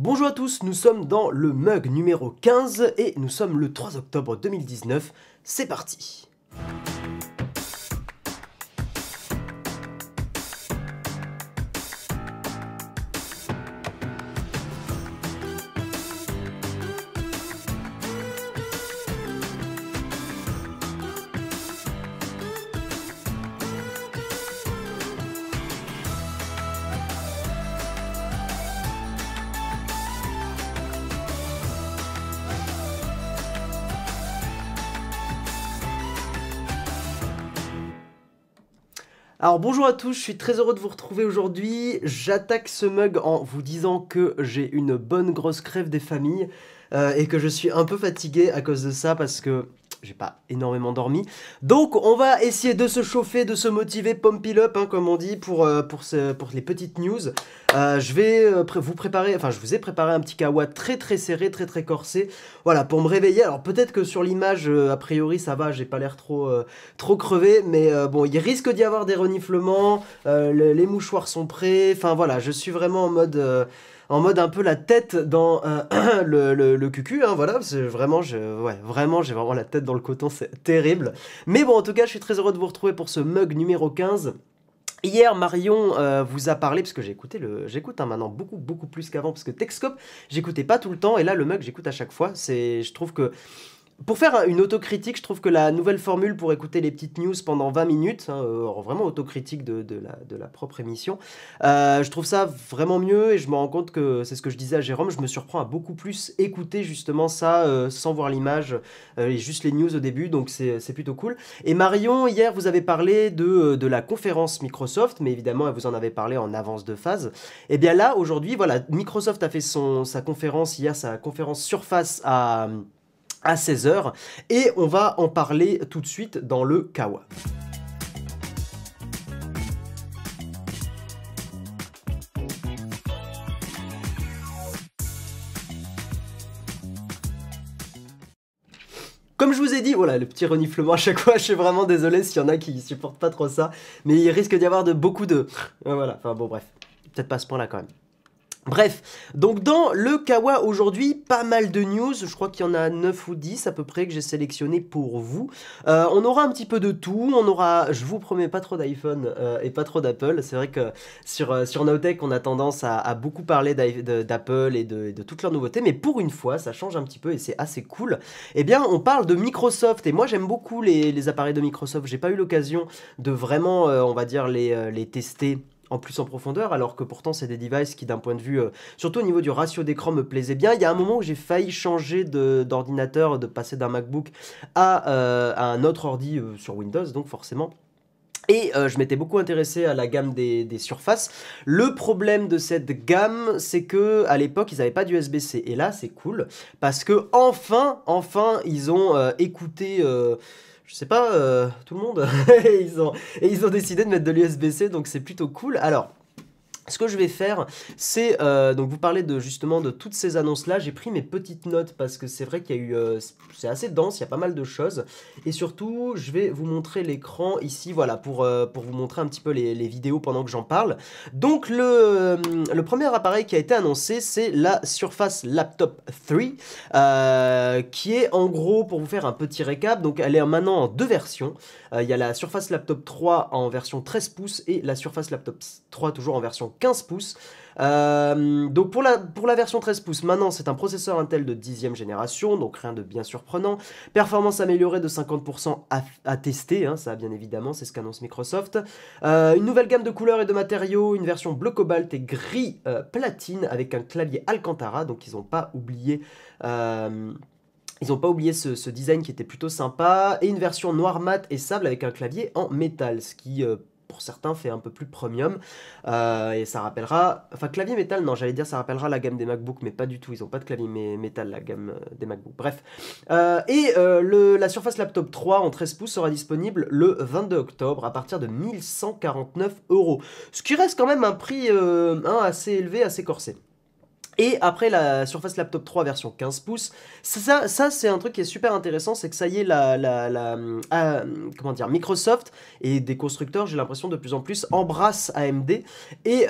Bonjour à tous, nous sommes dans le mug numéro 15 et nous sommes le 3 octobre 2019, c'est parti. Alors bonjour à tous, je suis très heureux de vous retrouver aujourd'hui. J'attaque ce mug en vous disant que j'ai une bonne grosse crève des familles et que je suis un peu fatigué à cause de ça parce que j'ai pas énormément dormi. Donc on va essayer de se chauffer, de se motiver, pump it up hein, comme on dit pour les petites news. Je vais vous ai préparé un petit kawa très serré, très corsé. Voilà, pour me réveiller. Alors peut-être que sur l'image, a priori ça va, j'ai pas l'air trop crevé. Mais bon, il risque d'y avoir des reniflements, les mouchoirs sont prêts. Enfin voilà, je suis vraiment en mode un peu la tête dans le cucu, hein, voilà, parce que vraiment, j'ai vraiment la tête dans le coton, c'est terrible. Mais bon, en tout cas, je suis très heureux de vous retrouver pour ce mug numéro 15. Hier, Marion vous a parlé, parce que j'écoute hein, maintenant beaucoup plus qu'avant, parce que Techscope, j'écoutais pas tout le temps, et là, le mug, j'écoute à chaque fois. Je trouve que, pour faire une autocritique, je trouve que la nouvelle formule pour écouter les petites news pendant 20 minutes, hein, vraiment autocritique de la propre émission, je trouve ça vraiment mieux et je me rends compte que, c'est ce que je disais à Jérôme, je me surprends à beaucoup plus écouter justement ça sans voir l'image et juste les news au début, donc c'est plutôt cool. Et Marion, hier vous avez parlé de la conférence Microsoft, mais évidemment elle vous en avait parlé en avance de phase. Et bien là, aujourd'hui, voilà, Microsoft a fait sa conférence, hier sa conférence Surface à 16h et on va en parler tout de suite dans le Kawa. Comme je vous ai dit, voilà le petit reniflement à chaque fois, je suis vraiment désolé s'il y en a qui supportent pas trop ça, mais il risque d'y avoir beaucoup de... Voilà, enfin bon bref, peut-être pas à ce point là quand même. Bref, donc dans le Kawa aujourd'hui, pas mal de news, je crois qu'il y en a 9 ou 10 à peu près que j'ai sélectionné pour vous. On aura un petit peu de tout, on aura, je vous promets, pas trop d'iPhone et pas trop d'Apple. C'est vrai que sur Nowtech, on a tendance à beaucoup parler d'Apple et de toutes leurs nouveautés, mais pour une fois, ça change un petit peu et c'est assez cool. Eh bien, on parle de Microsoft et moi j'aime beaucoup les appareils de Microsoft, j'ai pas eu l'occasion de vraiment, on va dire, les tester en plus en profondeur, alors que pourtant c'est des devices qui d'un point de vue, surtout au niveau du ratio d'écran, me plaisaient bien. Il y a un moment où j'ai failli changer d'ordinateur, de passer d'un MacBook à un autre ordi sur Windows, donc forcément. Et je m'étais beaucoup intéressé à la gamme des surfaces. Le problème de cette gamme, c'est que à l'époque, ils n'avaient pas d'USB-C. Et là, c'est cool, parce que enfin, ils ont écouté... je sais pas, tout le monde, et ils ont décidé de mettre de l'USB-C, donc c'est plutôt cool. Alors, ce que je vais faire, c'est, donc vous parlez justement de toutes ces annonces-là, j'ai pris mes petites notes, parce que c'est vrai qu'il y a eu, c'est assez dense, il y a pas mal de choses, et surtout, je vais vous montrer l'écran ici, voilà, pour vous montrer un petit peu les vidéos pendant que j'en parle. Donc, le premier appareil qui a été annoncé, c'est la Surface Laptop 3, qui est en gros, pour vous faire un petit récap, donc elle est maintenant en deux versions. Il y a la Surface Laptop 3 en version 13 pouces, et la Surface Laptop 3 toujours en version 15 pouces. Donc pour la version 13 pouces, maintenant c'est un processeur Intel de 10e génération, donc rien de bien surprenant. Performance améliorée de 50% à tester, hein, ça bien évidemment, c'est ce qu'annonce Microsoft. Une nouvelle gamme de couleurs et de matériaux, une version bleu cobalt et gris platine avec un clavier Alcantara, donc ils n'ont pas oublié... Ils n'ont pas oublié ce design qui était plutôt sympa, et une version noir mat et sable avec un clavier en métal, ce qui pour certains fait un peu plus premium, et ça rappellera, enfin clavier métal, non j'allais dire ça rappellera la gamme des MacBook, mais pas du tout, ils n'ont pas de clavier métal la gamme des MacBook, bref. La Surface Laptop 3 en 13 pouces sera disponible le 22 octobre à partir de 1149 euros, ce qui reste quand même un prix assez élevé, assez corsé. Et après la Surface Laptop 3 version 15 pouces, ça c'est un truc qui est super intéressant, c'est que ça y est, comment dire, Microsoft et des constructeurs, j'ai l'impression de plus en plus, embrassent AMD. Et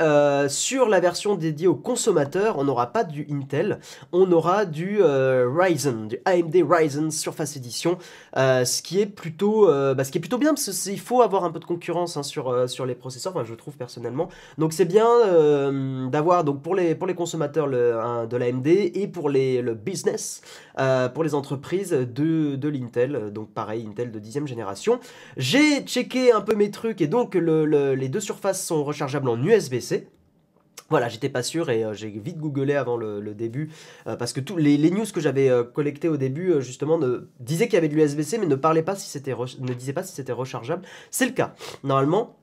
sur la version dédiée aux consommateurs, on n'aura pas du Intel, on aura du Ryzen, du AMD Ryzen Surface Edition, ce qui est plutôt bien, parce qu'il faut avoir un peu de concurrence hein, sur les processeurs, enfin, je trouve personnellement. Donc c'est bien d'avoir, donc pour les consommateurs, de l'AMD, et pour le business, pour les entreprises, de l'Intel. Donc pareil, Intel de 10e génération. J'ai checké un peu mes trucs et donc les deux surfaces sont rechargeables en USB-C. Voilà, j'étais pas sûr et j'ai vite googlé avant le début, parce que tous les news que j'avais collectées au début, justement, disaient qu'il y avait de l'USB-C, mais ne disaient pas si c'était rechargeable. C'est le cas. Normalement,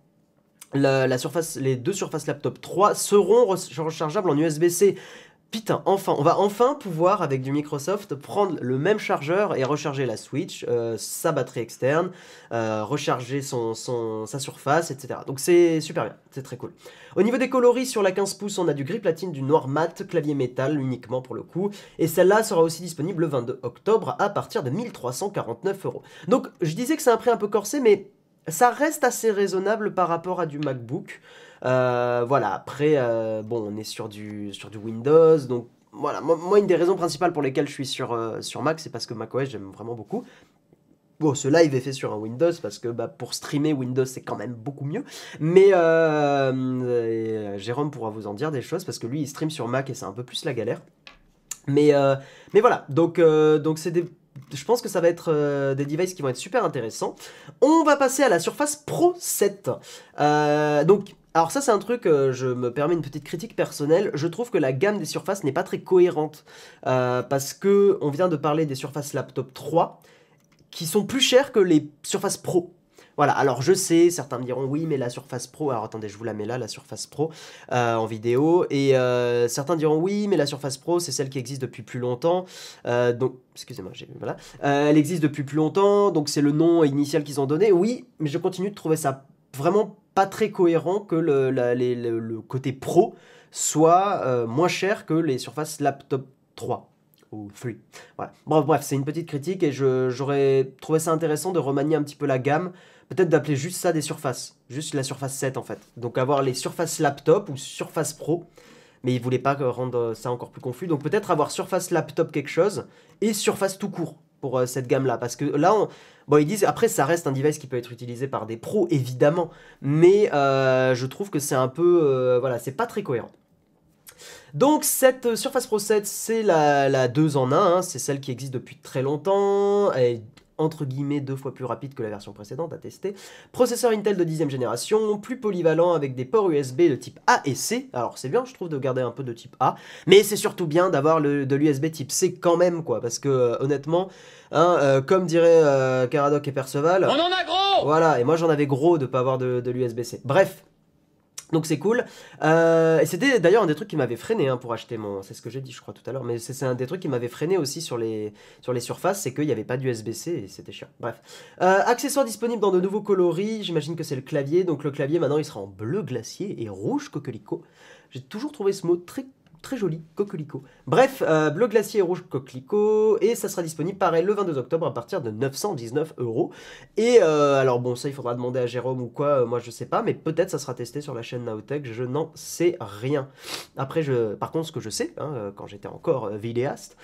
les deux Surface Laptop 3 seront rechargeables en USB-C. Putain, enfin, on va enfin pouvoir, avec du Microsoft, prendre le même chargeur et recharger la Switch, sa batterie externe, recharger sa surface, etc. Donc c'est super bien, c'est très cool. Au niveau des coloris, sur la 15 pouces, on a du gris platine, du noir mat, clavier métal uniquement pour le coup. Et celle-là sera aussi disponible le 22 octobre à partir de 1349 €. Donc je disais que c'est un prix un peu corsé, mais ça reste assez raisonnable par rapport à du MacBook. Voilà, après, bon, on est sur du Windows, donc voilà, moi une des raisons principales pour lesquelles je suis sur Mac, c'est parce que macOS, j'aime vraiment beaucoup. Bon, ce live est fait sur un Windows, parce que bah, pour streamer Windows, c'est quand même beaucoup mieux. Mais Jérôme pourra vous en dire des choses, parce que lui, il stream sur Mac et c'est un peu plus la galère. Mais voilà, donc c'est des... Je pense que ça va être des devices qui vont être super intéressants. On va passer à la Surface Pro 7. Donc, alors ça c'est un truc, je me permets une petite critique personnelle. Je trouve que la gamme des surfaces n'est pas très cohérente. Parce que on vient de parler des Surface Laptop 3 qui sont plus chères que les Surface Pro. Voilà, alors je sais, certains me diront oui, mais la Surface Pro, alors attendez, je vous la mets là, la Surface Pro en vidéo, et certains diront oui, mais la Surface Pro, c'est celle qui existe depuis plus longtemps, donc, excusez-moi, voilà, elle existe depuis plus longtemps, donc c'est le nom initial qu'ils ont donné, oui, mais je continue de trouver ça vraiment pas très cohérent que le côté Pro soit moins cher que les Surface Laptop 3. Free. Voilà. Bon, bref, c'est une petite critique et j'aurais trouvé ça intéressant de remanier un petit peu la gamme, peut-être d'appeler juste ça des surfaces, juste la Surface 7 en fait, donc avoir les Surface Laptop ou Surface Pro, mais ils voulaient pas rendre ça encore plus confus, donc peut-être avoir Surface Laptop quelque chose et Surface tout court pour cette gamme là, parce que là, bon, ils disent, après ça reste un device qui peut être utilisé par des pros évidemment, mais je trouve que c'est un peu, voilà, c'est pas très cohérent. Donc cette Surface Pro 7, c'est la 2 en 1, hein, c'est celle qui existe depuis très longtemps, elle est entre guillemets 2 fois plus rapide que la version précédente à tester. Processeur Intel de 10e génération, plus polyvalent avec des ports USB de type A et C, alors c'est bien je trouve de garder un peu de type A, mais c'est surtout bien d'avoir de l'USB type C quand même quoi, parce que honnêtement, hein, comme dirait Caradoc et Perceval, on en a gros. Voilà, et moi j'en avais gros de pas avoir de l'USB-C, bref. Donc c'est cool, et c'était d'ailleurs un des trucs qui m'avait freiné hein, pour acheter mon, c'est ce que j'ai dit je crois tout à l'heure, mais c'est un des trucs qui m'avait freiné aussi sur les surfaces, c'est qu'il n'y avait pas d'USB-C et c'était chiant, bref. Accessoires disponibles dans de nouveaux coloris, j'imagine que c'est le clavier, donc le clavier maintenant il sera en bleu glacier et rouge coquelicot, j'ai toujours trouvé ce mot très très joli, coquelicot. Bref, bleu glacier et rouge coquelicot, et ça sera disponible pareil le 22 octobre à partir de 919 €. Et alors bon, ça il faudra demander à Jérôme ou quoi, moi je sais pas, mais peut-être ça sera testé sur la chaîne Nowtech, je n'en sais rien. Après, par contre, ce que je sais, hein, quand j'étais encore vidéaste,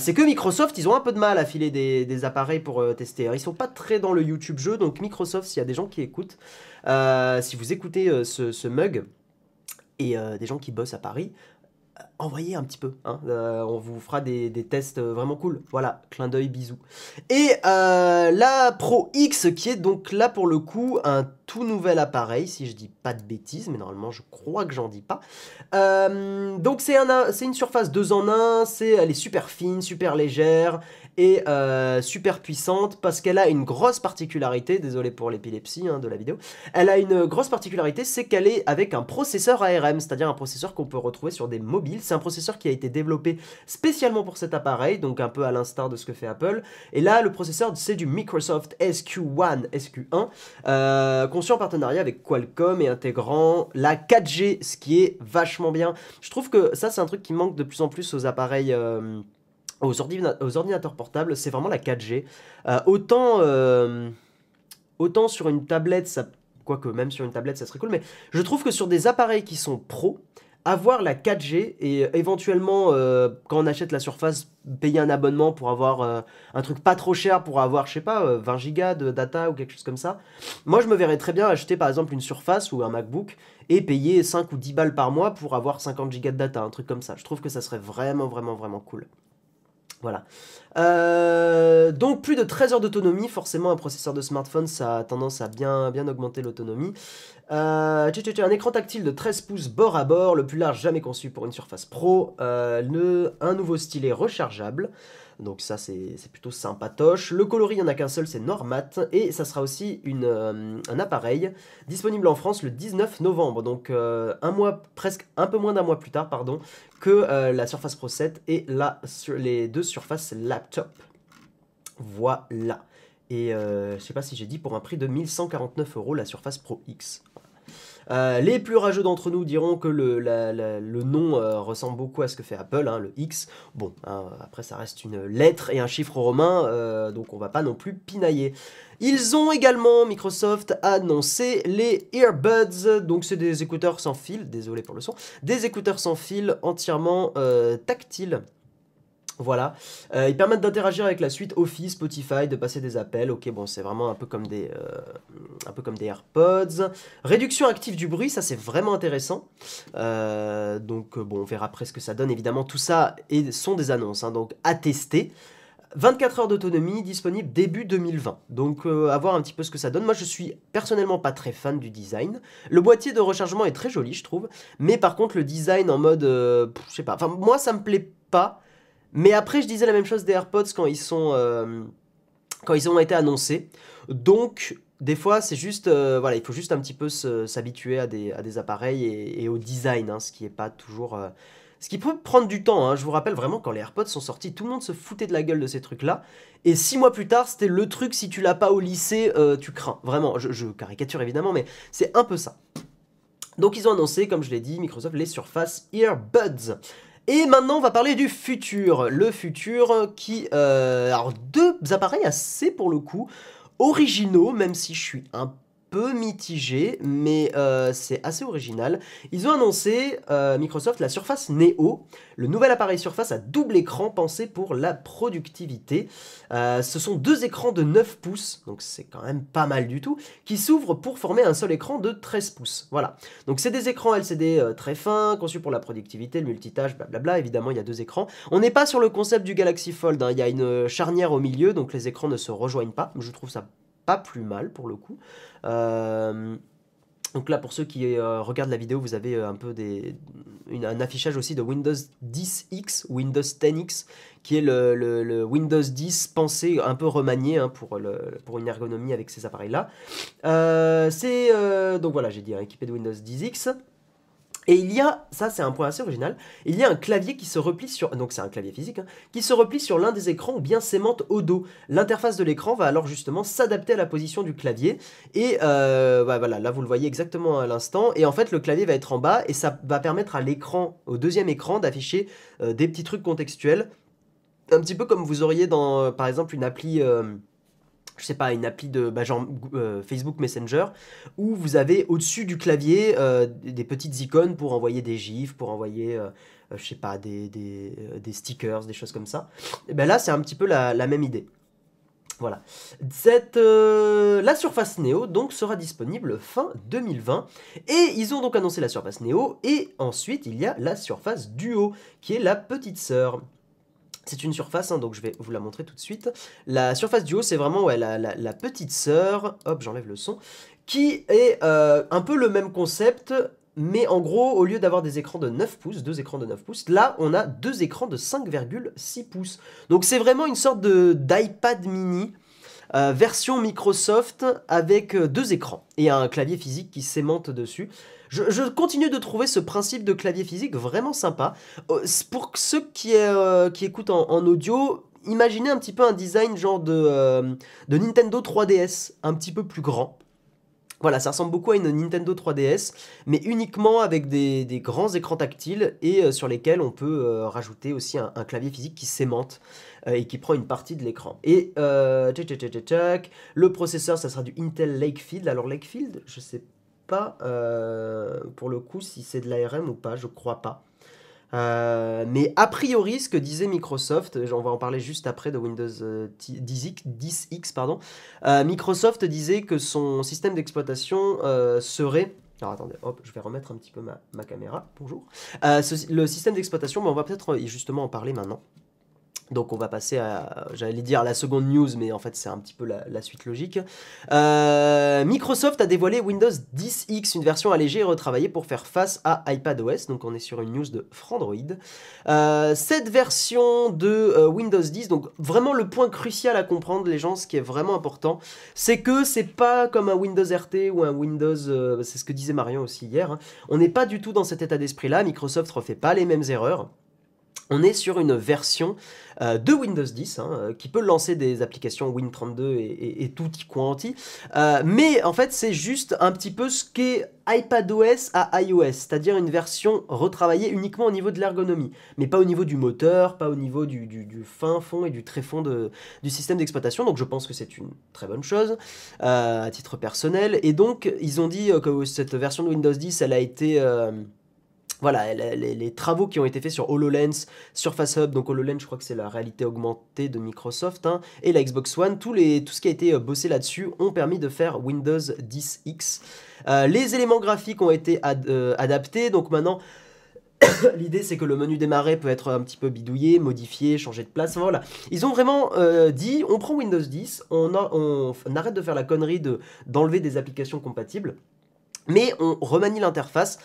c'est que Microsoft, ils ont un peu de mal à filer des appareils pour tester. Ils sont pas très dans le YouTube jeu, donc Microsoft, s'il y a des gens qui écoutent, si vous écoutez ce mug, et des gens qui bossent à Paris, envoyez un petit peu, hein. On vous fera des tests vraiment cool, voilà, clin d'œil, bisous. Et la Pro X qui est donc là pour le coup un tout nouvel appareil, si je dis pas de bêtises, mais normalement je crois que j'en dis pas. Donc c'est une surface 2 en 1, elle est super fine, super légère et super puissante parce qu'elle a une grosse particularité, désolé pour l'épilepsie hein, de la vidéo, elle a une grosse particularité, c'est qu'elle est avec un processeur ARM, c'est-à-dire un processeur qu'on peut retrouver sur des mobiles. C'est un processeur qui a été développé spécialement pour cet appareil, donc un peu à l'instar de ce que fait Apple. Et là, le processeur, c'est du Microsoft SQ1, conçu en partenariat avec Qualcomm et intégrant la 4G, ce qui est vachement bien. Je trouve que ça, c'est un truc qui manque de plus en plus aux appareils... aux ordinateurs portables, c'est vraiment la 4G. Autant sur une tablette, ça, quoique même sur une tablette ça serait cool, mais je trouve que sur des appareils qui sont pros, avoir la 4G et éventuellement quand on achète la Surface, payer un abonnement pour avoir un truc pas trop cher, pour avoir, je sais pas, 20 gigas de data ou quelque chose comme ça. Moi je me verrais très bien acheter par exemple une Surface ou un MacBook et payer 5 ou 10 balles par mois pour avoir 50 gigas de data, un truc comme ça. Je trouve que ça serait vraiment cool. Voilà. Donc plus de 13 heures d'autonomie, forcément un processeur de smartphone ça a tendance à bien augmenter l'autonomie. Un écran tactile de 13 pouces bord à bord, le plus large jamais conçu pour une Surface Pro, un nouveau stylet rechargeable, donc ça c'est plutôt sympatoche. Le coloris il n'y en a qu'un seul, c'est Normat, et ça sera aussi un appareil disponible en France le 19 novembre, donc un peu moins d'un mois plus tard pardon, que la Surface Pro 7 et les deux Surface Laptop. Voilà. Et je sais pas si j'ai dit, pour un prix de 1149 € la Surface Pro X. Les plus rageux d'entre nous diront que le nom ressemble beaucoup à ce que fait Apple, hein, le X. Bon, hein, après ça reste une lettre et un chiffre romain, donc on va pas non plus pinailler. Ils ont également, Microsoft, annoncé les Earbuds, donc c'est des écouteurs sans fil, désolé pour le son, des écouteurs sans fil entièrement tactiles. Voilà, ils permettent d'interagir avec la suite Office, Spotify, de passer des appels. Ok, bon, c'est vraiment un peu comme des AirPods. Réduction active du bruit, ça c'est vraiment intéressant. Donc bon, on verra après ce que ça donne. Évidemment, tout ça sont des annonces, hein, donc à tester. 24 heures d'autonomie, disponible début 2020. Donc à voir un petit peu ce que ça donne. Moi je suis personnellement pas très fan du design. Le boîtier de rechargement est très joli je trouve. Mais par contre le design en mode, je sais pas, enfin moi ça me plaît pas. Mais après, je disais la même chose des AirPods quand ils ont été annoncés. Donc, des fois, c'est juste, voilà, il faut juste un petit peu s'habituer à des appareils et au design, hein, ce qui est pas toujours, ce qui peut prendre du temps. Hein. Je vous rappelle vraiment, quand les AirPods sont sortis, tout le monde se foutait de la gueule de ces trucs-là. Et 6 mois plus tard, c'était le truc, si tu l'as pas au lycée, tu crains. Vraiment, je caricature évidemment, mais c'est un peu ça. Donc, ils ont annoncé, comme je l'ai dit, Microsoft, les Surface Earbuds. Et maintenant on va parler du futur, le futur qui, alors deux appareils assez pour le coup, originaux, même si je suis un peu mitigé, mais c'est assez original. Ils ont annoncé, Microsoft, la Surface Neo, le nouvel appareil Surface à double écran pensé pour la productivité. Ce sont deux écrans de 9 pouces, donc c'est quand même pas mal du tout, qui s'ouvrent pour former un seul écran de 13 pouces. Voilà, donc c'est des écrans LCD très fins, conçus pour la productivité, le multitâche, blablabla. Évidemment, il y a deux écrans. On n'est pas sur le concept du Galaxy Fold, hein. Il y a une charnière au milieu, donc les écrans ne se rejoignent pas. Je trouve ça pas plus mal pour le coup. Donc là, pour ceux qui regardent la vidéo, vous avez un peu un affichage aussi de Windows 10X, Windows 10X, qui est le Windows 10 pensé un peu remanié, hein, pour une ergonomie avec ces appareils-là. Donc voilà, j'ai dit, hein, équipé de Windows 10X. Et il y a, ça c'est un point assez original, il y a un clavier qui se replie sur, donc c'est un clavier physique, hein, qui se replie sur l'un des écrans ou bien s'aimante au dos. L'interface de l'écran va alors justement s'adapter à la position du clavier. Et voilà, là vous le voyez exactement à l'instant. Et en fait le clavier va être en bas et ça va permettre à l'écran, au deuxième écran, d'afficher des petits trucs contextuels. Un petit peu comme vous auriez dans, par exemple, une appli... je sais pas, une appli de genre Facebook Messenger, où vous avez au-dessus du clavier des petites icônes pour envoyer des gifs, pour envoyer, je sais pas, des stickers, des choses comme ça. Et ben là, c'est un petit peu la même idée. Voilà. La Surface Neo donc sera disponible fin 2020. Et ils ont donc annoncé la Surface Neo, et ensuite il y a la Surface Duo, qui est la petite sœur. C'est une Surface, hein, donc je vais vous la montrer tout de suite. La Surface Duo, c'est vraiment ouais, la petite sœur, hop, j'enlève le son, qui est un peu le même concept, mais en gros, au lieu d'avoir des écrans de 9 pouces, deux écrans de 9 pouces, là, on a deux écrans de 5,6 pouces. Donc c'est vraiment une sorte d'iPad mini, version Microsoft, avec deux écrans et un clavier physique qui s'aimante dessus. Je continue de trouver ce principe de clavier physique vraiment sympa. Pour ceux qui écoutent en audio, imaginez un petit peu un design genre de Nintendo 3DS, un petit peu plus grand. Voilà, ça ressemble beaucoup à une Nintendo 3DS, mais uniquement avec des grands écrans tactiles et sur lesquels on peut rajouter aussi un clavier physique qui s'aimante et qui prend une partie de l'écran. Et le processeur, ça sera du Intel Lakefield. Alors Lakefield, je sais pas pour le coup si c'est de l'ARM ou pas, je crois pas. Mais a priori, ce que disait Microsoft, on va en parler juste après de Windows 10X, pardon, Microsoft disait que son système d'exploitation serait... Alors attendez, hop, je vais remettre un petit peu ma caméra, bonjour. Le système d'exploitation, bah, on va peut-être justement en parler maintenant. Donc on va passer à, j'allais dire, la seconde news, mais en fait c'est un petit peu la suite logique. Microsoft a dévoilé Windows 10X, une version allégée et retravaillée pour faire face à iPadOS. Donc on est sur une news de Frandroid. Cette version de Windows 10, donc vraiment le point crucial à comprendre les gens, ce qui est vraiment important, c'est que c'est pas comme un Windows RT ou un Windows, c'est ce que disait Marion aussi hier, hein. On n'est pas du tout dans cet état d'esprit-là, Microsoft refait pas les mêmes erreurs. On est sur une version de Windows 10 hein, qui peut lancer des applications Win32 et tout Qwanti, mais en fait c'est juste un petit peu ce qu'est iPadOS à iOS, c'est-à-dire une version retravaillée uniquement au niveau de l'ergonomie, mais pas au niveau du moteur, pas au niveau du fin fond et du très fond du système d'exploitation, donc je pense que c'est une très bonne chose à titre personnel, et donc ils ont dit que cette version de Windows 10 elle a été... Voilà, les travaux qui ont été faits sur HoloLens, Surface Hub, donc HoloLens je crois que c'est la réalité augmentée de Microsoft, hein, et la Xbox One, tout ce qui a été bossé là-dessus ont permis de faire Windows 10X. Les éléments graphiques ont été adaptés, donc maintenant... L'idée c'est que le menu démarrer peut être un petit peu bidouillé, modifié, changé de place, enfin, voilà. Ils ont vraiment dit, on prend Windows 10, on arrête de faire la connerie d'enlever des applications compatibles, mais on remanie l'interface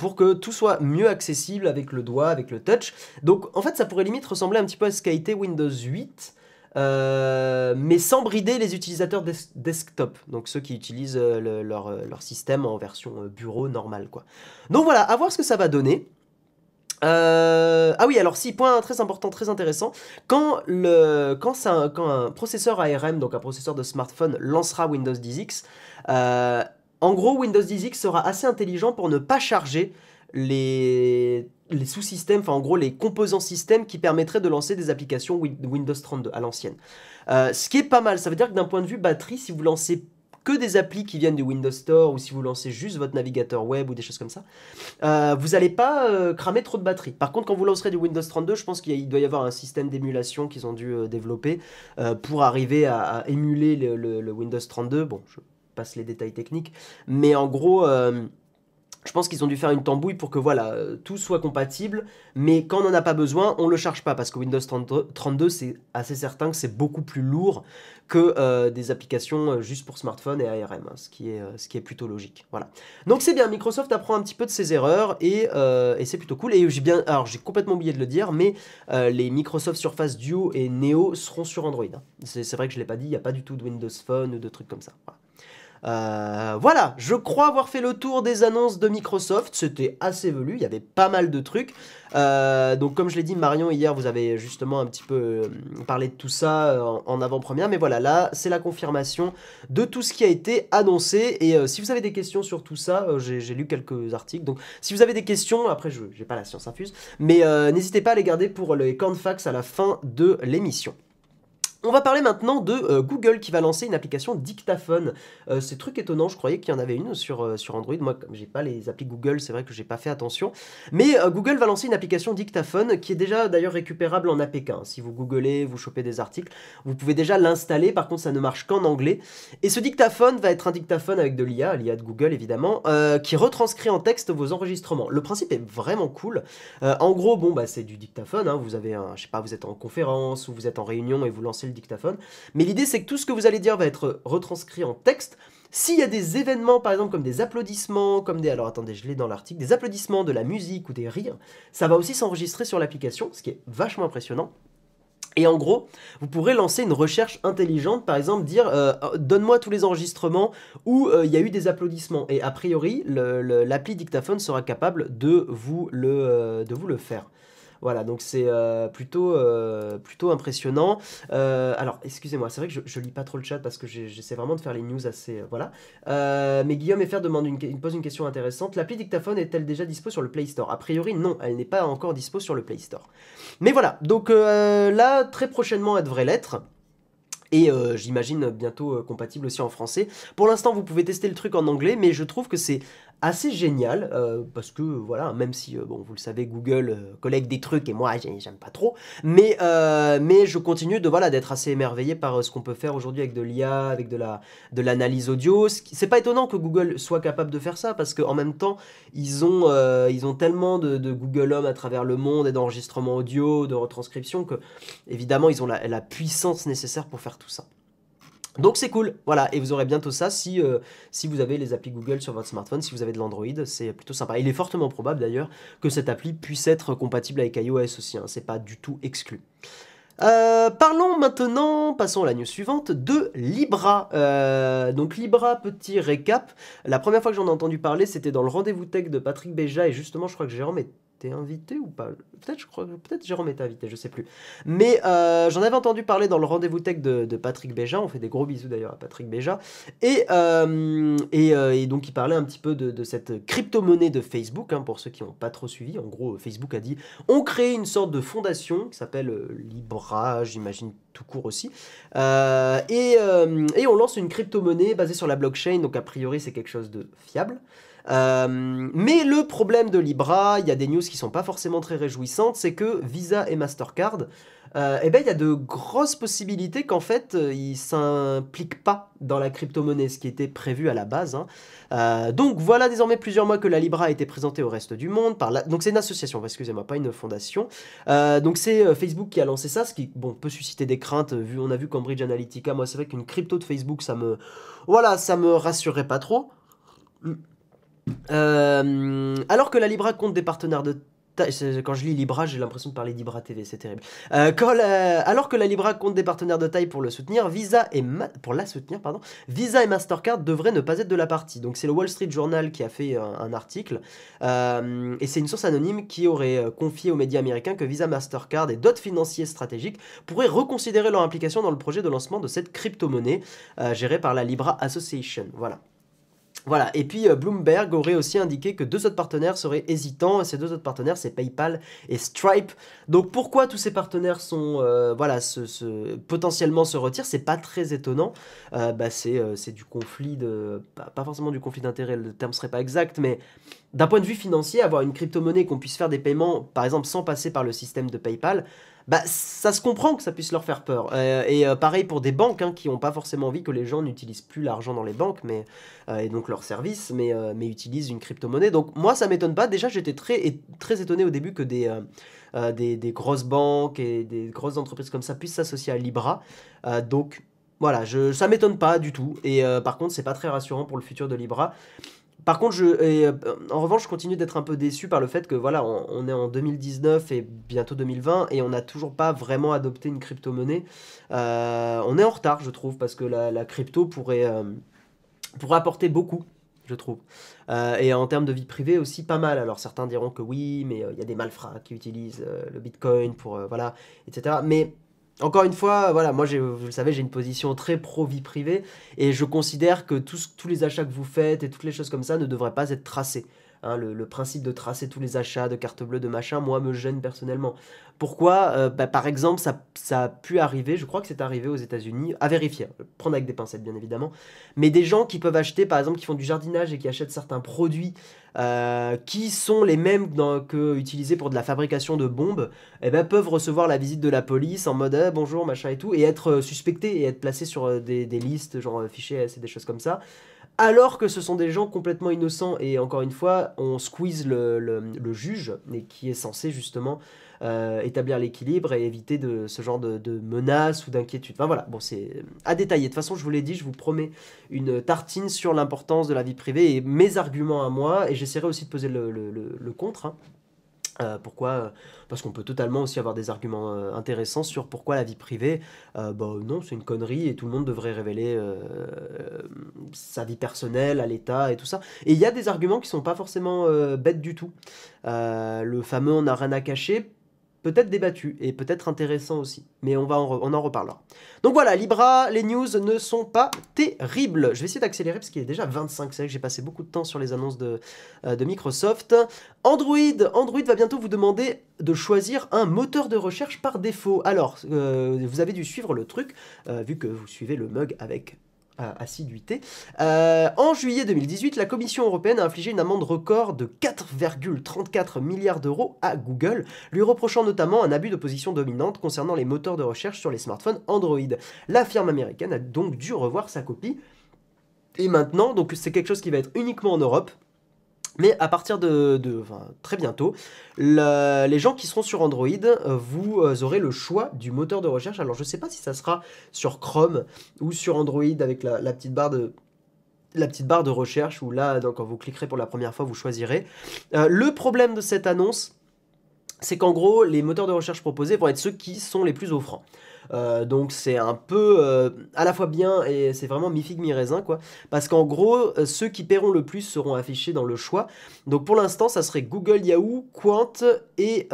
pour que tout soit mieux accessible avec le doigt, avec le touch. Donc en fait ça pourrait limite ressembler un petit peu à ce qu'a été Windows 8, mais sans brider les utilisateurs desktop, donc ceux qui utilisent leur système en version bureau normale, quoi. Donc voilà, à voir ce que ça va donner. Ah oui, alors si, point très important, très intéressant, quand un processeur ARM, donc un processeur de smartphone, lancera Windows 10X, en gros, Windows 10X sera assez intelligent pour ne pas charger les sous-systèmes, enfin en gros les composants système qui permettraient de lancer des applications Windows 32 à l'ancienne. Ce qui est pas mal, ça veut dire que d'un point de vue batterie, si vous lancez que des applis qui viennent du Windows Store ou si vous lancez juste votre navigateur web ou des choses comme ça, vous n'allez pas cramer trop de batterie. Par contre, quand vous lancerez du Windows 32, je pense qu'il doit y avoir un système d'émulation qu'ils ont dû développer pour arriver à émuler le Windows 32. Bon, je passe les détails techniques, mais en gros je pense qu'ils ont dû faire une tambouille pour que voilà, tout soit compatible, mais quand on n'en a pas besoin, on le charge pas, parce que Windows 32 c'est assez certain que c'est beaucoup plus lourd que des applications juste pour smartphone et ARM, hein, ce qui est plutôt logique, voilà. Donc c'est bien, Microsoft apprend un petit peu de ses erreurs et c'est plutôt cool, et j'ai complètement oublié de le dire, mais les Microsoft Surface Duo et Neo seront sur Android, hein. C'est vrai que je l'ai pas dit, il n'y a pas du tout de Windows Phone ou de trucs comme ça, voilà. Voilà, je crois avoir fait le tour des annonces de Microsoft, c'était assez velu, il y avait pas mal de trucs, donc comme je l'ai dit, Marion hier vous avez justement un petit peu parlé de tout ça en avant-première, mais voilà, là c'est la confirmation de tout ce qui a été annoncé, et si vous avez des questions sur tout ça, j'ai lu quelques articles, donc si vous avez des questions, après je n'ai pas la science infuse, mais n'hésitez pas à les garder pour les cornfax à la fin de l'émission. On va parler maintenant de Google qui va lancer une application dictaphone. C'est truc étonnant, je croyais qu'il y en avait une sur Android. Moi, comme j'ai pas les applis Google, c'est vrai que j'ai pas fait attention. Mais Google va lancer une application dictaphone qui est déjà d'ailleurs récupérable en APK. Si vous googlez, vous chopez des articles, vous pouvez déjà l'installer. Par contre, ça ne marche qu'en anglais. Et ce dictaphone va être un dictaphone avec de l'IA, l'IA de Google évidemment, qui retranscrit en texte vos enregistrements. Le principe est vraiment cool. En gros, bon, bah, c'est du dictaphone. Hein. Vous avez, je sais pas, vous êtes en conférence ou vous êtes en réunion et vous lancez le dictaphone, mais l'idée c'est que tout ce que vous allez dire va être retranscrit en texte. S'il y a des événements par exemple comme des applaudissements, comme des... Alors attendez, je l'ai dans l'article, des applaudissements, de la musique ou des rires, ça va aussi s'enregistrer sur l'application, ce qui est vachement impressionnant. Et en gros, vous pourrez lancer une recherche intelligente, par exemple dire « donne-moi tous les enregistrements où il y a eu des applaudissements ». Et a priori, l'appli dictaphone sera capable de vous le faire. Voilà, donc c'est plutôt impressionnant. Alors, excusez-moi, c'est vrai que je lis pas trop le chat parce que j'essaie vraiment de faire les news assez... voilà. Mais Guillaume FR demande pose une question intéressante. L'appli Dictaphone est-elle déjà dispo sur le Play Store? A priori, non, elle n'est pas encore dispo sur le Play Store. Mais voilà, donc là, très prochainement, elle devrait l'être. Et j'imagine bientôt compatible aussi en français. Pour l'instant, vous pouvez tester le truc en anglais, mais je trouve que c'est assez génial, parce que, voilà, même si, bon, vous le savez, Google collecte des trucs, et moi, j'aime pas trop, mais je continue de, voilà, d'être assez émerveillé par ce qu'on peut faire aujourd'hui avec de l'IA, avec de l'analyse audio. C'est pas étonnant que Google soit capable de faire ça, parce qu'en même temps, ils ont tellement de Google Home à travers le monde, et d'enregistrement audio, de retranscription, que, évidemment, ils ont la puissance nécessaire pour faire tout ça. Donc c'est cool, voilà, et vous aurez bientôt ça si vous avez les applis Google sur votre smartphone, si vous avez de l'Android, c'est plutôt sympa. Il est fortement probable d'ailleurs que cette appli puisse être compatible avec iOS aussi, hein, c'est pas du tout exclu. Parlons maintenant, passons à la news suivante, de Libra. Donc Libra, petit récap, la première fois que j'en ai entendu parler, c'était dans le rendez-vous tech de Patrick Béja, et justement je crois que Jérôme était invité ou pas, peut-être Jérôme était invité, je sais plus, mais j'en avais entendu parler dans le rendez-vous tech de Patrick Béja, on fait des gros bisous d'ailleurs à Patrick Béja, et donc il parlait un petit peu de cette crypto-monnaie de Facebook, hein, pour ceux qui n'ont pas trop suivi. En gros, Facebook a dit, on crée une sorte de fondation qui s'appelle Libra, j'imagine tout court aussi, et on lance une crypto-monnaie basée sur la blockchain, donc a priori c'est quelque chose de fiable. Mais le problème de Libra, il y a des news qui sont pas forcément très réjouissantes, c'est que Visa et Mastercard, eh ben, il y a de grosses possibilités qu'en fait, ils s'impliquent pas dans la crypto-monnaie, ce qui était prévu à la base, hein. Donc voilà désormais plusieurs mois que la Libra a été présentée au reste du monde. Donc c'est une association, excusez-moi, pas une fondation. Donc c'est Facebook qui a lancé ça, ce qui bon, peut susciter des craintes. On a vu Cambridge Analytica, moi c'est vrai qu'une crypto de Facebook, ça me rassurerait pas trop. Alors que la Libra compte des partenaires de... Quand je lis Libra, j'ai l'impression de parler d'Ibra TV, c'est terrible. Alors que la Libra compte des partenaires de taille pour le soutenir, Visa et Mastercard devraient ne pas être de la partie. Donc c'est le Wall Street Journal qui a fait un article, et c'est une source anonyme qui aurait confié aux médias américains que Visa, Mastercard et d'autres financiers stratégiques pourraient reconsidérer leur implication dans le projet de lancement de cette crypto-monnaie gérée par la Libra Association. Voilà. Voilà, et puis Bloomberg aurait aussi indiqué que deux autres partenaires seraient hésitants, et ces deux autres partenaires, c'est PayPal et Stripe. Donc pourquoi tous ces partenaires sont, voilà, potentiellement se retirent, c'est pas très étonnant. Bah, c'est du conflit de... Pas forcément du conflit d'intérêt, le terme serait pas exact, mais d'un point de vue financier, avoir une crypto-monnaie qu'on puisse faire des paiements, par exemple, sans passer par le système de PayPal... Bah, ça se comprend que ça puisse leur faire peur, et pareil pour des banques, hein, qui n'ont pas forcément envie que les gens n'utilisent plus l'argent dans les banques, mais, et donc leurs services, mais utilisent une crypto-monnaie. Donc moi ça m'étonne pas, déjà j'étais très étonné au début que des grosses banques et des grosses entreprises comme ça puissent s'associer à Libra, donc voilà, ça m'étonne pas du tout, et par contre c'est pas très rassurant pour le futur de Libra. Par contre, en revanche, je continue d'être un peu déçu par le fait que, voilà, on est en 2019 et bientôt 2020, et on n'a toujours pas vraiment adopté une crypto-monnaie. On est en retard, je trouve, parce que la crypto pourrait apporter beaucoup, je trouve. Et en termes de vie privée aussi, pas mal. Alors, certains diront que oui, mais il y a des malfrats qui utilisent le Bitcoin pour, voilà, etc. Mais... Encore une fois, voilà, moi, vous le savez, j'ai une position très pro-vie privée, et je considère que tous les achats que vous faites et toutes les choses comme ça ne devraient pas être tracés. Hein, le principe de tracer tous les achats de carte bleue, de machin, moi, me gêne personnellement. Pourquoi? Bah, par exemple, ça a pu arriver, je crois que c'est arrivé aux États-Unis, à vérifier, prendre avec des pincettes bien évidemment, mais des gens qui peuvent acheter, par exemple, qui font du jardinage et qui achètent certains produits qui sont les mêmes que utilisés pour de la fabrication de bombes, eh ben, peuvent recevoir la visite de la police en mode bonjour, machin et tout, et être suspectés et être placés sur des listes, genre fichiers S et des choses comme ça. Alors que ce sont des gens complètement innocents, et encore une fois, on squeeze le juge, et qui est censé justement établir l'équilibre et éviter ce genre de menaces ou d'inquiétudes. Enfin voilà, bon, c'est à détailler. De toute façon, je vous l'ai dit, je vous promets une tartine sur l'importance de la vie privée et mes arguments à moi, et j'essaierai aussi de peser le contre, hein. Pourquoi? Parce qu'on peut totalement aussi avoir des arguments intéressants sur pourquoi la vie privée, bah non, c'est une connerie et tout le monde devrait révéler sa vie personnelle à l'État et tout ça. Et il y a des arguments qui sont pas forcément bêtes du tout. Le fameux on n'a rien à cacher, peut-être débattu et peut-être intéressant aussi, mais on en reparlera. Donc voilà, Libra, les news ne sont pas terribles. Je vais essayer d'accélérer parce qu'il est déjà 25, c'est vrai que j'ai passé beaucoup de temps sur les annonces de Microsoft. Android va bientôt vous demander de choisir un moteur de recherche par défaut. Alors, vous avez dû suivre le truc, vu que vous suivez le mug avec... assiduité. En juillet 2018, la Commission européenne a infligé une amende record de 4,34 milliards d'euros à Google, lui reprochant notamment un abus de position dominante concernant les moteurs de recherche sur les smartphones Android. La firme américaine a donc dû revoir sa copie. Et maintenant, donc c'est quelque chose qui va être uniquement en Europe. Mais à partir enfin, très bientôt, les gens qui seront sur Android, vous aurez le choix du moteur de recherche. Alors je ne sais pas si ça sera sur Chrome ou sur Android avec la petite barre de recherche où là, donc, quand vous cliquerez pour la première fois, vous choisirez. Le problème de cette annonce, c'est qu'en gros, les moteurs de recherche proposés vont être ceux qui sont les plus offrants. Donc c'est un peu à la fois bien et c'est vraiment mi-figue mi-raisin quoi, parce qu'en gros ceux qui paieront le plus seront affichés dans le choix. Donc pour l'instant ça serait Google, Yahoo, Qwant et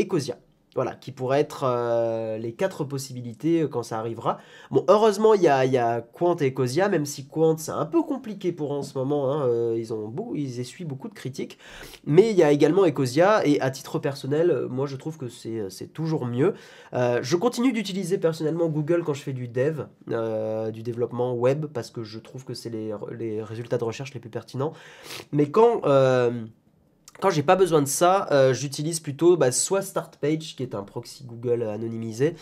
Ecosia, voilà, qui pourraient être les quatre possibilités quand ça arrivera. Bon, heureusement il y a Qwant et Ecosia, même si Qwant c'est un peu compliqué pour eux en ce moment, hein, ils essuient beaucoup de critiques, mais il y a également Ecosia, et à titre personnel, moi je trouve que c'est toujours mieux. Je continue d'utiliser personnellement Google quand je fais du dev, du développement web, parce que je trouve que c'est les résultats de recherche les plus pertinents, mais quand j'ai pas besoin de ça, j'utilise plutôt soit Startpage, qui est un proxy Google anonymisé,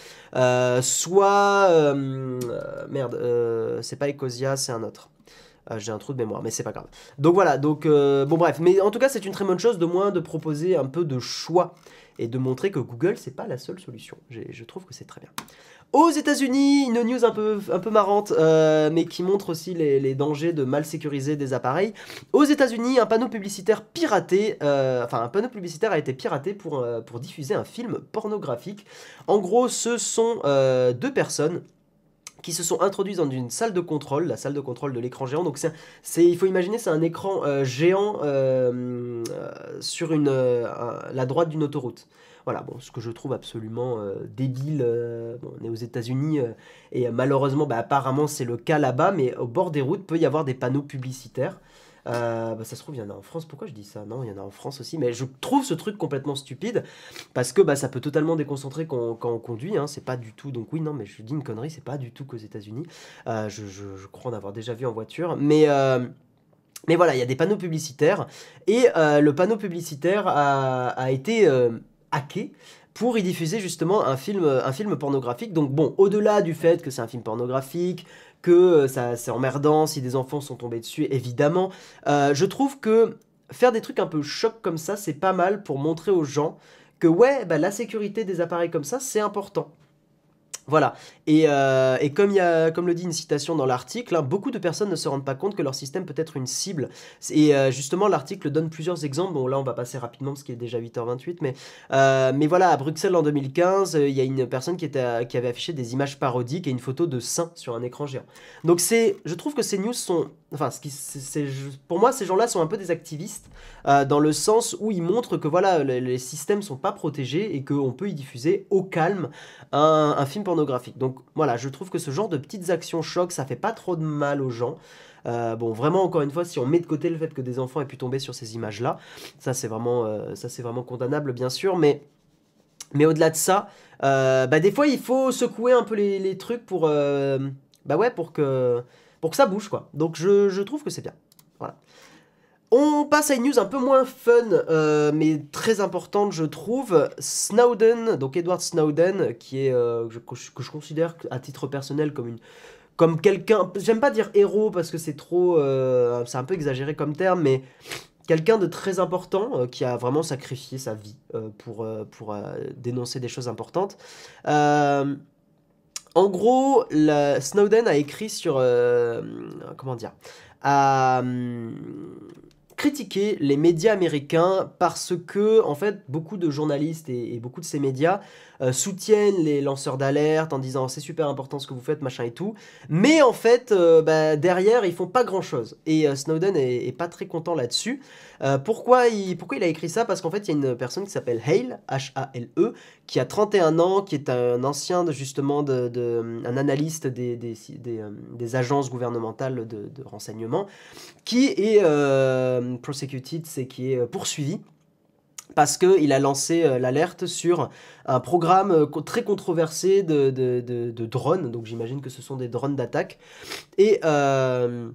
soit... c'est pas Ecosia, c'est un autre. J'ai un trou de mémoire, mais c'est pas grave. Donc voilà, donc... bon bref, mais en tout cas c'est une très bonne chose de moins de proposer un peu de choix et de montrer que Google c'est pas la seule solution. Je trouve que c'est très bien. Aux États-Unis, une news un peu marrante, mais qui montre aussi les dangers de mal sécuriser des appareils. Aux États-Unis, un panneau publicitaire piraté, a été piraté pour diffuser un film pornographique. En gros, ce sont deux personnes qui se sont introduits dans une salle de contrôle, la salle de contrôle de l'écran géant. Donc il faut imaginer, c'est un écran géant sur la droite d'une autoroute. Voilà, bon, ce que je trouve absolument débile. Bon, on est aux États-Unis et malheureusement, apparemment, c'est le cas là-bas, mais au bord des routes, peut y avoir des panneaux publicitaires. Ça se trouve il y en a en France, pourquoi je dis ça? Non, il y en a en France aussi, mais je trouve ce truc complètement stupide, parce que ça peut totalement déconcentrer quand on conduit, hein, c'est pas du tout, donc oui, non, mais je dis une connerie, c'est pas du tout qu'aux États-Unis, je crois en avoir déjà vu en voiture, mais voilà, il y a des panneaux publicitaires, et le panneau publicitaire a été hacké, pour y diffuser justement un film pornographique. Donc bon, au-delà du fait que c'est un film pornographique, que c'est emmerdant si des enfants sont tombés dessus, évidemment, je trouve que faire des trucs un peu choc comme ça, c'est pas mal pour montrer aux gens que ouais, la sécurité des appareils comme ça, c'est important. Voilà, et comme le dit une citation dans l'article, hein, beaucoup de personnes ne se rendent pas compte que leur système peut être une cible. Et justement, l'article donne plusieurs exemples. Bon, là, on va passer rapidement parce qu'il est déjà 8h28. Mais voilà, à Bruxelles, en 2015, il y a une personne qui avait affiché des images parodiques et une photo de seins sur un écran géant. Donc, je trouve que ces news sont... Enfin, pour moi, ces gens-là sont un peu des activistes, dans le sens où ils montrent que voilà, les systèmes ne sont pas protégés et qu'on peut y diffuser au calme un film pornographique. Donc voilà, je trouve que ce genre de petites actions choc, ça fait pas trop de mal aux gens. Bon, vraiment, encore une fois, si on met de côté le fait que des enfants aient pu tomber sur ces images-là, ça c'est vraiment condamnable, bien sûr, mais au-delà de ça, des fois, il faut secouer un peu les trucs pour... ouais, pour que ça bouge, quoi. Donc je trouve que c'est bien. Voilà. On passe à une news un peu moins fun, mais très importante, je trouve. Snowden, donc Edward Snowden, qui est, que je considère à titre personnel comme quelqu'un... J'aime pas dire héros, parce que c'est trop... c'est un peu exagéré comme terme, mais... Quelqu'un de très important, qui a vraiment sacrifié sa vie pour dénoncer des choses importantes. En gros, Snowden a écrit sur... comment dire... a critiquer les médias américains parce que, en fait, beaucoup de journalistes et beaucoup de ces médias soutiennent les lanceurs d'alerte en disant c'est super important ce que vous faites, machin et tout, mais en fait, derrière, ils font pas grand chose. Et Snowden est pas très content là-dessus. Pourquoi il a écrit ça? Parce qu'en fait, il y a une personne qui s'appelle Hale, H-A-L-E, qui a 31 ans, qui est un ancien, justement, un analyste des agences gouvernementales de renseignement, qui est prosecuted, c'est qui est poursuivi, parce qu'il a lancé l'alerte sur un programme très controversé de drones, donc j'imagine que ce sont des drones d'attaque, et en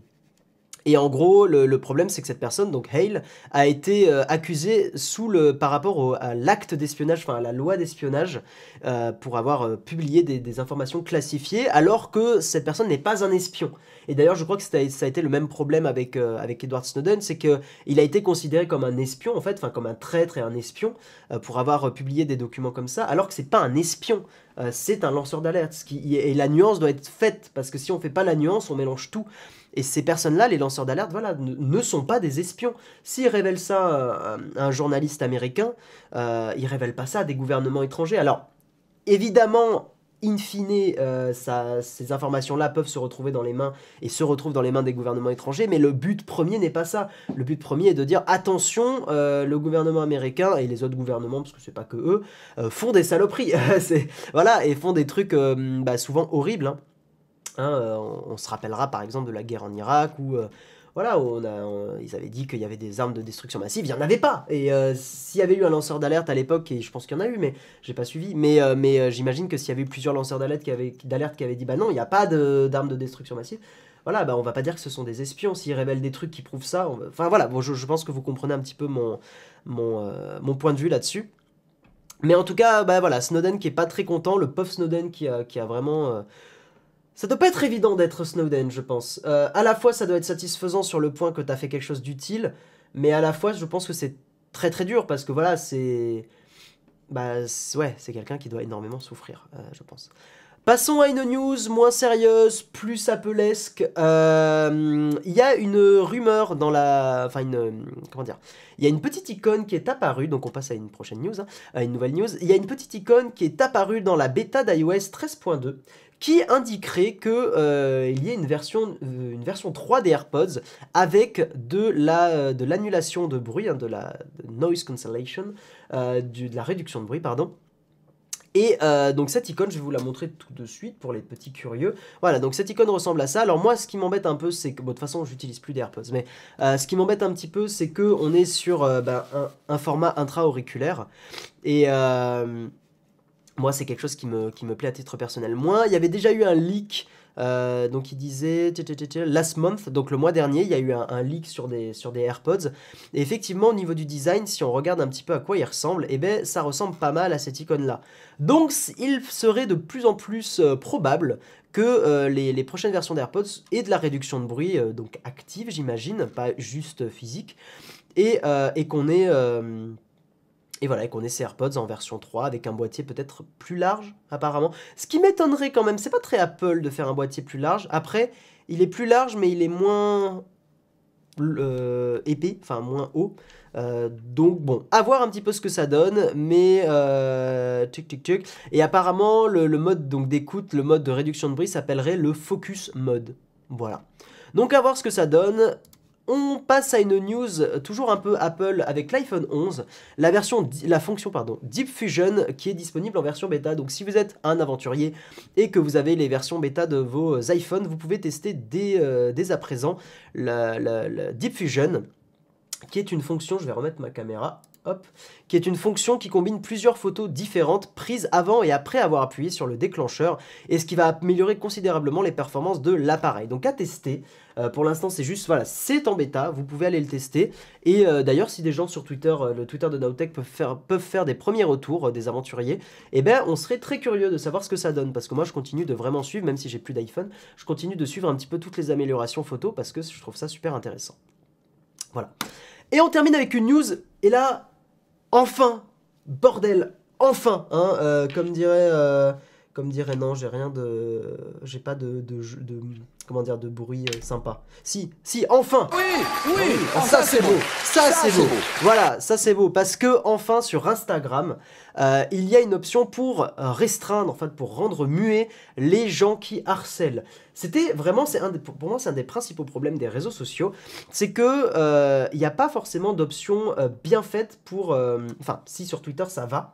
gros, le problème, c'est que cette personne, donc Hale, a été accusée par rapport à l'acte d'espionnage, enfin à la loi d'espionnage, pour avoir publié des informations classifiées, alors que cette personne n'est pas un espion. Et d'ailleurs, je crois que ça a été le même problème avec Edward Snowden, c'est qu'il a été considéré comme un espion, en fait, enfin comme un traître et un espion, pour avoir publié des documents comme ça, alors que c'est pas un espion. C'est un lanceur d'alerte, et la nuance doit être faite, parce que si on ne fait pas la nuance, on mélange tout. Et ces personnes-là, les lanceurs d'alerte, voilà, ne sont pas des espions. S'ils révèlent ça à un journaliste américain, ils ne révèlent pas ça à des gouvernements étrangers. Alors, évidemment, in fine, ces informations-là peuvent se retrouver dans les mains, et se retrouvent dans les mains des gouvernements étrangers, mais le but premier n'est pas ça. Le but premier est de dire, attention, le gouvernement américain, et les autres gouvernements, parce que c'est pas que eux, font des saloperies, voilà, et font des trucs souvent horribles, hein. On se rappellera par exemple de la guerre en Irak où, voilà, ils avaient dit qu'il y avait des armes de destruction massive, il n'y en avait pas. Et s'il y avait eu un lanceur d'alerte à l'époque, et je pense qu'il y en a eu, mais j'ai pas suivi, mais j'imagine que s'il y avait eu plusieurs lanceurs d'alerte qui avaient dit bah non, il n'y a pas d'armes de destruction massive, voilà, bah on va pas dire que ce sont des espions. S'ils révèlent des trucs qui prouvent ça, enfin voilà, bon, je pense que vous comprenez un petit peu mon point de vue là-dessus. Mais en tout cas, bah voilà, Snowden qui est pas très content, le pauvre Snowden qui a vraiment... Ça doit pas être évident d'être Snowden, je pense. À la fois, ça doit être satisfaisant sur le point que t'as fait quelque chose d'utile, mais à la fois, je pense que c'est très très dur, parce que voilà, c'est... Bah, ouais, c'est quelqu'un qui doit énormément souffrir, je pense. Passons à une news moins sérieuse, plus appelesque. Il y a une rumeur dans la... Enfin, comment dire? Il y a une petite icône qui est apparue, donc on passe à une prochaine news, hein, à une nouvelle news. Il y a une petite icône qui est apparue dans la bêta d'iOS 13.2, qui indiquerait qu'il y ait une version 3 des AirPods avec de l'annulation de bruit, hein, de noise cancellation, de la réduction de bruit, pardon. Et donc cette icône, je vais vous la montrer tout de suite pour les petits curieux. Voilà, donc cette icône ressemble à ça. Alors moi, ce qui m'embête un peu, c'est que... Bon, de toute façon, j'utilise plus d'AirPods, mais ce qui m'embête un petit peu, c'est qu'on est sur un format intra-auriculaire. Et... moi, c'est quelque chose qui me plaît à titre personnel. Moi, il y avait déjà eu un leak... donc il disait last month, donc le mois dernier, il y a eu un leak sur des AirPods, et effectivement au niveau du design, si on regarde un petit peu à quoi il ressemble, et ben ça ressemble pas mal à cette icône là. Donc il serait de plus en plus probable que les prochaines versions d'AirPods aient de la réduction de bruit, donc active j'imagine, pas juste physique, et qu'on ait et voilà, et qu'on ait ces AirPods en version 3, avec un boîtier peut-être plus large, apparemment. Ce qui m'étonnerait quand même, c'est pas très Apple de faire un boîtier plus large. Après, il est plus large, mais il est moins épais, enfin moins haut. Donc bon, à voir un petit peu ce que ça donne, mais... Tuk. Et apparemment, le mode d'écoute, le mode de réduction de bruit s'appellerait le Focus Mode. Voilà. Donc à voir ce que ça donne... On passe à une news, toujours un peu Apple, avec l'iPhone 11, la fonction Deep Fusion, qui est disponible en version bêta. Donc si vous êtes un aventurier et que vous avez les versions bêta de vos iPhones, vous pouvez tester dès à présent la Deep Fusion, qui est une fonction, je vais remettre ma caméra, hop, qui est une fonction qui combine plusieurs photos différentes prises avant et après avoir appuyé sur le déclencheur, et ce qui va améliorer considérablement les performances de l'appareil. Donc à tester. Pour l'instant, c'est juste, voilà, c'est en bêta, vous pouvez aller le tester. Et d'ailleurs, si des gens sur Twitter, le Twitter de Nowtech peuvent faire des premiers retours des aventuriers, eh ben, on serait très curieux de savoir ce que ça donne. Parce que moi, je continue de vraiment suivre, même si j'ai plus d'iPhone, je continue de suivre un petit peu toutes les améliorations photo, parce que je trouve ça super intéressant. Voilà. Et on termine avec une news, et là, enfin, bordel, enfin, hein, comme dirait... comme dirait non, j'ai rien de, j'ai pas de comment dire, de bruit sympa. Si, enfin. Oui. Ah, ça c'est beau. Ça c'est beau. Voilà, ça c'est beau parce que enfin sur Instagram, il y a une option pour restreindre, en fait, pour rendre muets les gens qui harcèlent. C'était vraiment, pour moi, c'est un des principaux problèmes des réseaux sociaux, c'est que il n'y a pas forcément d'option bien faite pour, enfin, si sur Twitter ça va.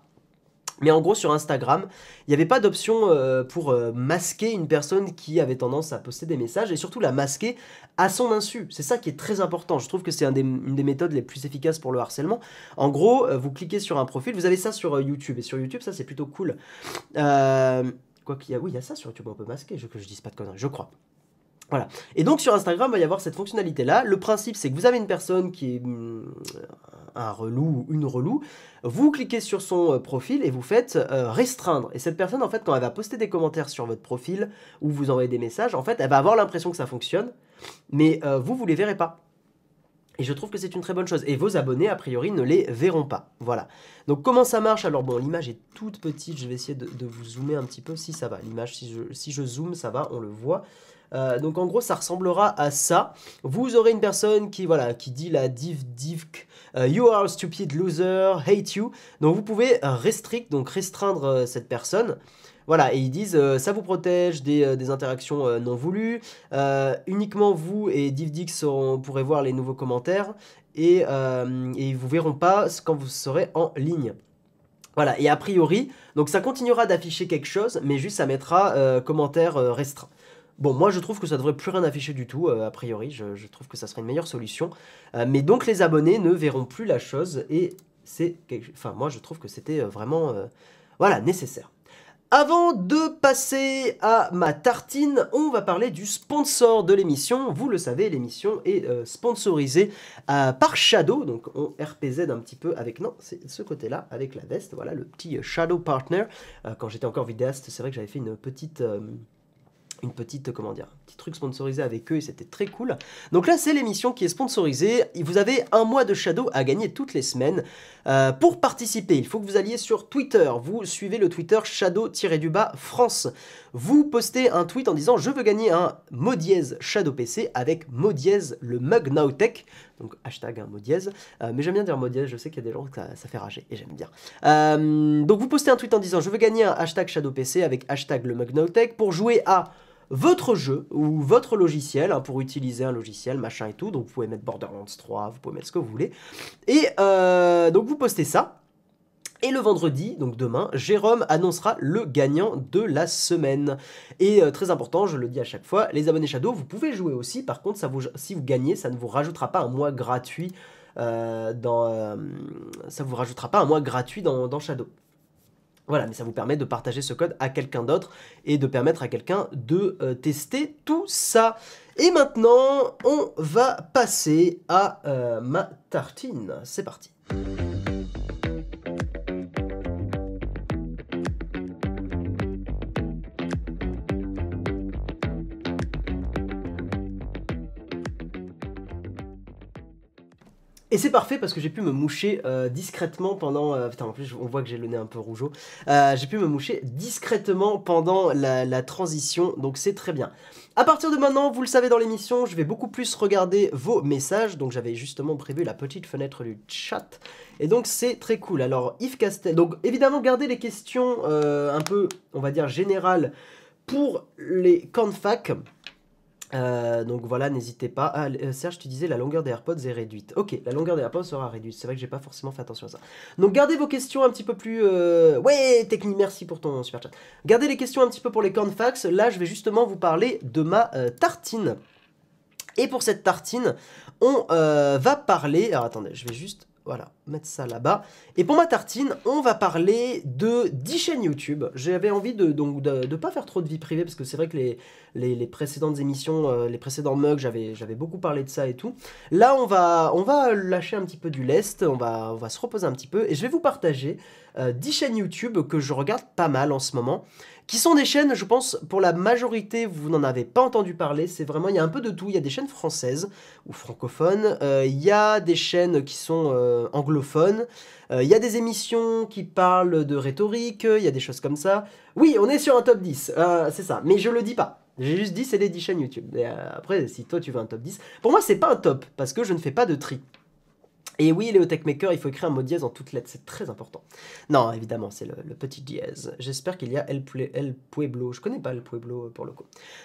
Mais en gros sur Instagram, il n'y avait pas d'option pour masquer une personne qui avait tendance à poster des messages et surtout la masquer à son insu. C'est ça qui est très important. Je trouve que c'est une des méthodes les plus efficaces pour le harcèlement. En gros, vous cliquez sur un profil, vous avez ça sur YouTube. Et sur YouTube, ça c'est plutôt cool. Quoi qu'il y a, oui, il y a ça sur YouTube, on peut masquer, que je dise pas de conneries, je crois. Voilà. Et donc sur Instagram, il va y avoir cette fonctionnalité-là. Le principe, c'est que vous avez une personne qui est un relou ou une relou. Vous cliquez sur son profil et vous faites restreindre. Et cette personne, en fait, quand elle va poster des commentaires sur votre profil ou vous envoyer des messages, en fait, elle va avoir l'impression que ça fonctionne. Mais vous les verrez pas. Et je trouve que c'est une très bonne chose. Et vos abonnés, a priori, ne les verront pas. Voilà. Donc, comment ça marche? Alors, bon, l'image est toute petite. Je vais essayer de vous zoomer un petit peu si ça va. L'image, si je zoome, ça va, on le voit. Donc en gros ça ressemblera à ça. Vous aurez une personne qui voilà qui dit la divk you are a stupid loser, hate you. Donc vous pouvez restreindre cette personne. Voilà, et ils disent ça vous protège des interactions non voulues. Uniquement vous et divdik pourrez voir les nouveaux commentaires et ils vous verront pas quand vous serez en ligne. Voilà, et a priori, donc ça continuera d'afficher quelque chose, mais juste ça mettra commentaire restreint. Bon, moi je trouve que ça devrait plus rien afficher du tout, a priori, je trouve que ça serait une meilleure solution. Mais donc les abonnés ne verront plus la chose et c'est... Enfin, moi je trouve que c'était vraiment... voilà, nécessaire. Avant de passer à ma tartine, on va parler du sponsor de l'émission. Vous le savez, l'émission est sponsorisée par Shadow. Donc on RPZ un petit peu avec... Non, c'est ce côté-là, avec la veste. Voilà, le petit Shadow Partner. Quand j'étais encore vidéaste, c'est vrai que j'avais fait une petite, comment dire, un petit truc sponsorisé avec eux et c'était très cool. Donc là, c'est l'émission qui est sponsorisée. Vous avez un mois de Shadow à gagner toutes les semaines. Pour participer, il faut que vous alliez sur Twitter. Vous suivez le Twitter shadow-france. Vous postez un tweet en disant « Je veux gagner un mot dièse Shadow PC avec mot dièse le mug Nowtech ». Donc hashtag mot dièse. Mais j'aime bien dire mot dièse, je sais qu'il y a des gens que ça fait rager et j'aime bien. Donc vous postez un tweet en disant « Je veux gagner un hashtag Shadow PC avec hashtag le mug Nowtech » pour jouer à... votre jeu ou votre logiciel, hein, pour utiliser un logiciel, machin et tout. Donc vous pouvez mettre Borderlands 3, vous pouvez mettre ce que vous voulez. Et donc vous postez ça. Et le vendredi, donc demain, Jérôme annoncera le gagnant de la semaine. Et très important, je le dis à chaque fois, les abonnés Shadow, vous pouvez jouer aussi. Par contre, si vous gagnez, ça ne vous rajoutera pas un mois gratuit dans Shadow. Voilà, mais ça vous permet de partager ce code à quelqu'un d'autre et de permettre à quelqu'un de tester tout ça. Et maintenant, on va passer à ma tartine. C'est parti. Et c'est parfait parce que j'ai pu me moucher discrètement pendant... putain, en plus, on voit que j'ai le nez un peu rougeau. J'ai pu me moucher discrètement pendant la transition, donc c'est très bien. À partir de maintenant, vous le savez dans l'émission, je vais beaucoup plus regarder vos messages. Donc j'avais justement prévu la petite fenêtre du chat. Et donc c'est très cool. Alors, Yves Castel... Donc évidemment, gardez les questions un peu, on va dire, générales pour les cornfacs. Donc voilà, n'hésitez pas. Ah, Serge, tu disais la longueur des AirPods est réduite. Ok, la longueur des AirPods sera réduite. C'est vrai que j'ai pas forcément fait attention à ça. Donc gardez vos questions un petit peu plus... Ouais, Techni, merci pour ton super chat. Gardez les questions un petit peu pour les cornfax. Là, je vais justement vous parler de ma tartine. Et pour cette tartine, on va parler... Alors attendez, je vais juste... Voilà, mettre ça là-bas. Et pour ma tartine, on va parler de 10 chaînes YouTube. J'avais envie de pas faire trop de vie privée, parce que c'est vrai que les précédentes émissions, les précédents mugs, j'avais beaucoup parlé de ça et tout. Là, on va lâcher un petit peu du lest, on va se reposer un petit peu, et je vais vous partager 10 chaînes YouTube que je regarde pas mal en ce moment, qui sont des chaînes, je pense, pour la majorité, vous n'en avez pas entendu parler, c'est vraiment, il y a un peu de tout, il y a des chaînes françaises ou francophones, il y a des chaînes qui sont anglophones, il y a des émissions qui parlent de rhétorique, il y a des choses comme ça. Oui, on est sur un top 10, c'est ça, mais je le dis pas. J'ai juste dit, c'est les 10 chaînes YouTube. Et après, si toi, tu veux un top 10... Pour moi, c'est pas un top, parce que je ne fais pas de tri. Et oui, Léo Techmaker, il faut écrire un mot dièse en toutes lettres, c'est très important. Non, évidemment, c'est le petit dièse. J'espère qu'il y a El Pueblo. Je connais pas El Pueblo, pour le coup.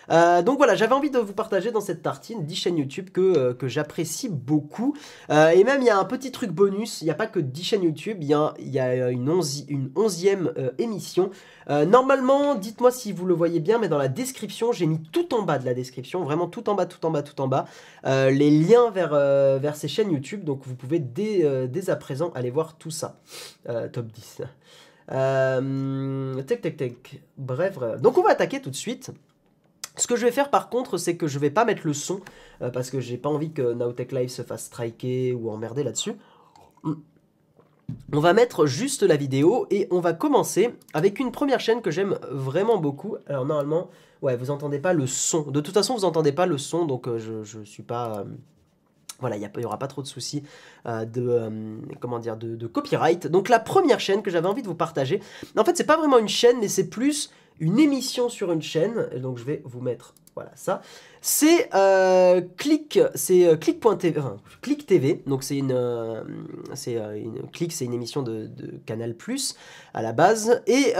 Donc voilà, j'avais envie de vous partager dans cette tartine 10 chaînes YouTube que j'apprécie beaucoup. Et même, il y a un petit truc bonus, il n'y a pas que 10 chaînes YouTube, il y a une onzième émission. Normalement, dites-moi si vous le voyez bien, mais dans la description, j'ai mis tout en bas de la description, vraiment tout en bas, les liens vers ces chaînes YouTube, donc vous pouvez dès à présent aller voir tout ça. Top 10. Bref. Donc on va attaquer tout de suite. Ce que je vais faire par contre, c'est que je vais pas mettre le son, parce que j'ai pas envie que Nowtech Live se fasse striker ou emmerder là-dessus. On va mettre juste la vidéo et on va commencer avec une première chaîne que j'aime vraiment beaucoup. Alors normalement, ouais, vous entendez pas le son. De toute façon, vous entendez pas le son, donc je suis pas... Voilà, il n'y aura pas trop de soucis de copyright. Donc la première chaîne que j'avais envie de vous partager, en fait c'est pas vraiment une chaîne, mais c'est plus une émission sur une chaîne. Et donc je vais vous mettre, voilà, ça. C'est Click TV. Donc c'est une émission de Canal+ à la base. Et